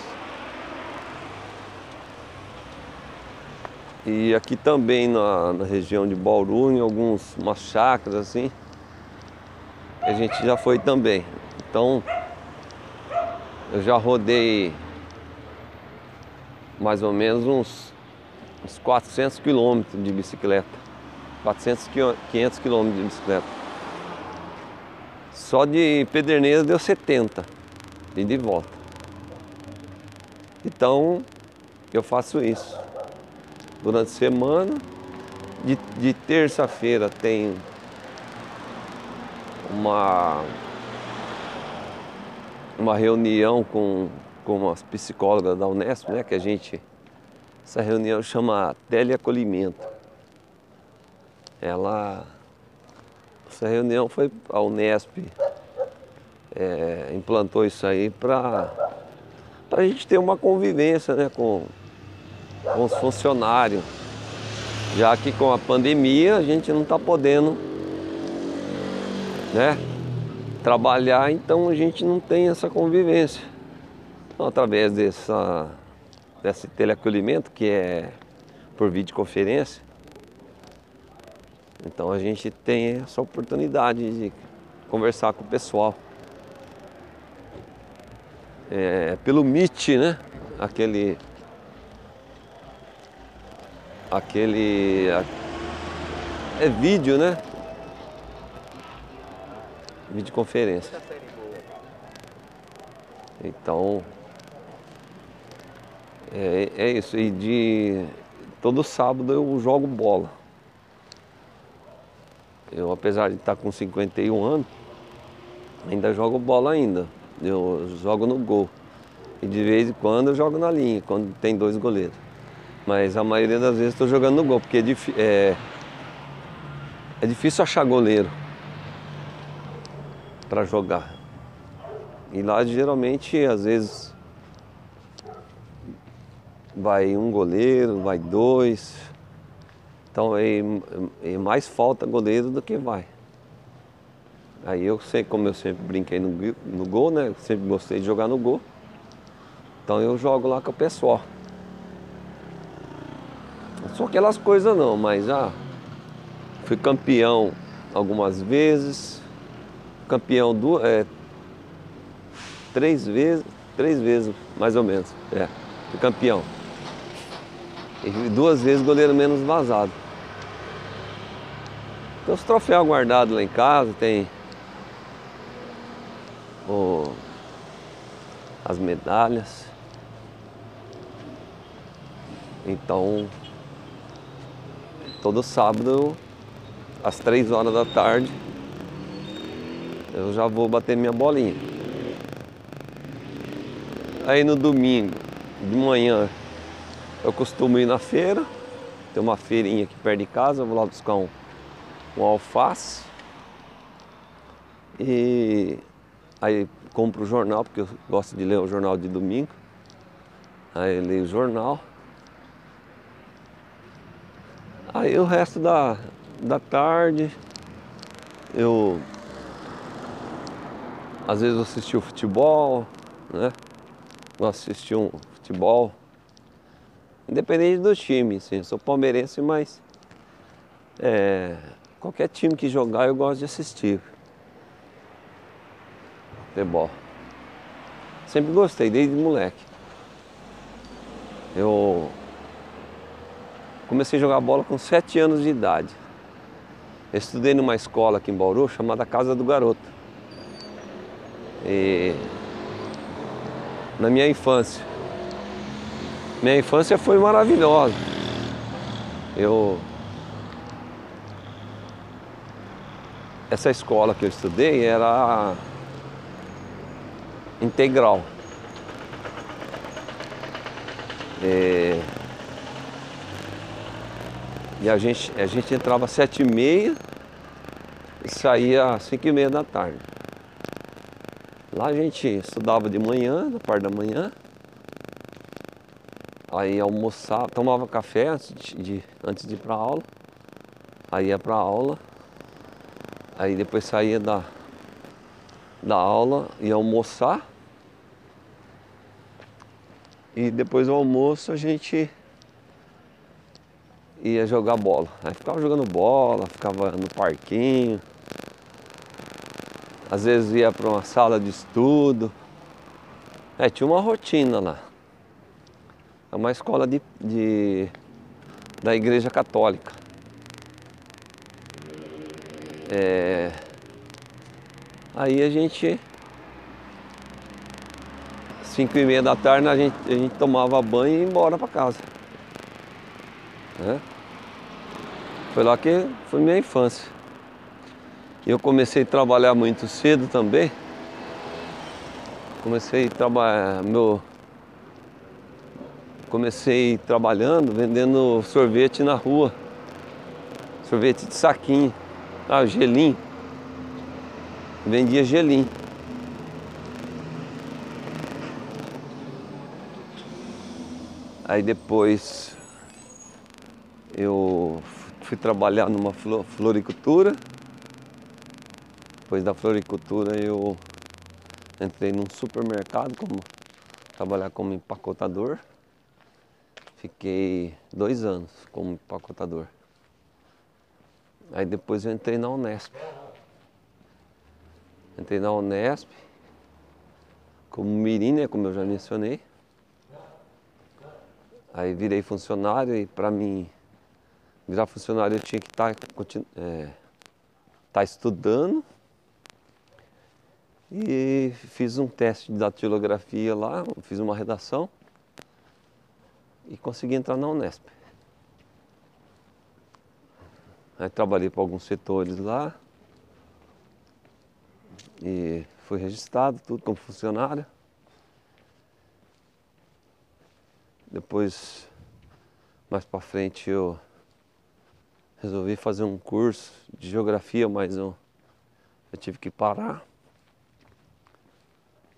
E aqui também na região de Bauru, em algumas chácaras assim, a gente já foi também. Então, eu já rodei mais ou menos uns 400 quilômetros de bicicleta. 400, 500 quilômetros de bicicleta. Só de Pederneiras deu 70. E de volta. Então eu faço isso durante a semana. De terça-feira tem uma reunião com as psicólogas da Unesp, né? Que a gente, essa reunião chama Teleacolhimento. Essa reunião foi a Unesp. Implantou isso aí para a gente ter uma convivência, né, com os funcionários, já que com a pandemia a gente não está podendo, né, trabalhar, então a gente não tem essa convivência. Então, através desse teleacolhimento, que é por videoconferência, então a gente tem essa oportunidade de conversar com o pessoal. Pelo Meet, né? É vídeo, né? Videoconferência. Então... É isso. E todo sábado eu jogo bola. Eu, apesar de estar com 51 anos, ainda jogo bola ainda. Eu jogo no gol. E de vez em quando eu jogo na linha, quando tem dois goleiros. Mas a maioria das vezes estou jogando no gol, porque é difícil achar goleiro para jogar. E lá geralmente, às vezes, vai um goleiro, vai dois. Então é mais falta goleiro do que vai. Aí eu sei, como eu sempre brinquei no gol, né? Eu sempre gostei de jogar no gol. Então eu jogo lá com o pessoal. Não são aquelas coisas não, mas já fui campeão algumas vezes. Campeão 3 vezes, mais ou menos. Fui campeão. E 2 vezes goleiro menos vazado. Tem os troféus guardados lá em casa, tem... as medalhas. Então, todo sábado, às 3 horas da tarde, eu já vou bater minha bolinha. Aí no domingo, de manhã, eu costumo ir na feira. Tem uma feirinha aqui perto de casa, eu vou lá buscar um alface. E... aí compro o jornal, porque eu gosto de ler o jornal de domingo. Aí leio o jornal. Aí o resto da tarde eu... às vezes eu assisti o futebol, né? Eu assisti um futebol. Independente do time, assim, eu sou palmeirense, mas... qualquer time que jogar eu gosto de assistir. Futebol. Sempre gostei, desde moleque. Eu Comecei a jogar bola com 7 anos de idade. Eu estudei numa escola aqui em Bauru chamada Casa do Garoto. E na minha infância foi maravilhosa. Essa escola que eu estudei era integral. E a gente entrava às 7h30 e saía às 5h30 da tarde. Lá a gente estudava de manhã, na parte da manhã. Aí almoçava, tomava café antes de ir para a aula. Aí ia para a aula. Aí depois saía da aula, ia almoçar. E depois do almoço a gente ia jogar bola. Aí ficava jogando bola, ficava no parquinho. Às vezes ia para uma sala de estudo. Tinha uma rotina lá. É uma escola da Igreja Católica. Aí a gente, 5h30 da tarde, a gente tomava banho e ia embora para casa. Foi lá que foi minha infância. Eu comecei a trabalhar muito cedo também. Comecei trabalhando, vendendo sorvete na rua. Sorvete de saquinho. Gelinho. Vendia gelinho. Aí depois eu fui trabalhar numa floricultura. Depois da floricultura eu entrei num supermercado, trabalhar como empacotador. Fiquei 2 anos como empacotador. Aí depois eu entrei na Unesp. Entrei na Unesp como mirim, como eu já mencionei. Aí virei funcionário e para mim virar funcionário eu tinha que estar estudando. E fiz um teste de datilografia lá, fiz uma redação e consegui entrar na Unesp. Aí trabalhei para alguns setores lá e fui registrado, tudo como funcionário. Depois, mais para frente, eu resolvi fazer um curso de geografia, mas eu tive que parar.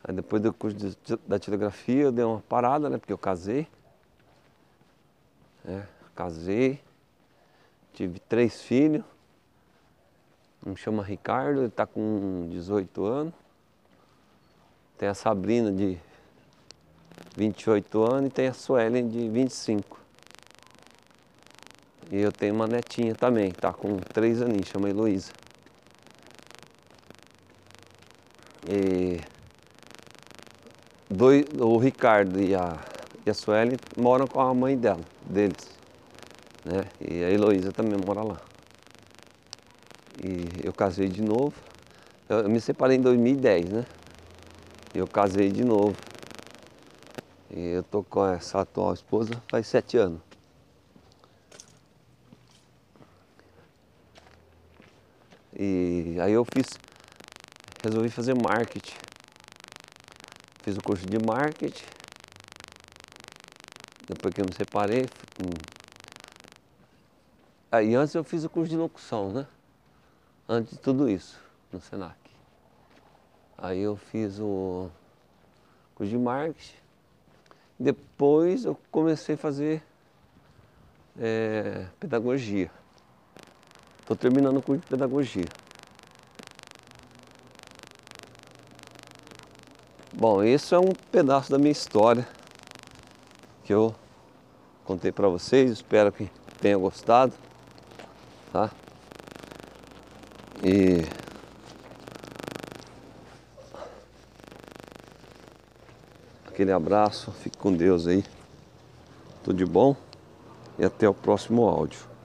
Aí depois do curso de datilografia eu dei uma parada, porque eu casei. Casei. Tive 3 filhos, um chama Ricardo, ele está com 18 anos. Tem a Sabrina de 28 anos e tem a Suelen de 25. E eu tenho uma netinha também, está com 3 aninhos, chama Heloísa. O Ricardo e a Suelen moram com a mãe deles. E a Heloísa também mora lá. E eu casei de novo. Eu me separei em 2010, E eu casei de novo. E eu tô com essa atual esposa faz 7 anos. E aí eu resolvi fazer marketing. Fiz o curso de marketing. Depois que eu me separei, aí antes eu fiz o curso de locução, Antes de tudo isso, no Senac. Aí eu fiz o curso de marketing. Depois eu comecei a fazer pedagogia. Estou terminando o curso de pedagogia. Bom, isso é um pedaço da minha história que eu contei para vocês. Espero que tenham gostado. Tá? E aquele abraço, fique com Deus aí, tudo de bom. e até o próximo áudio.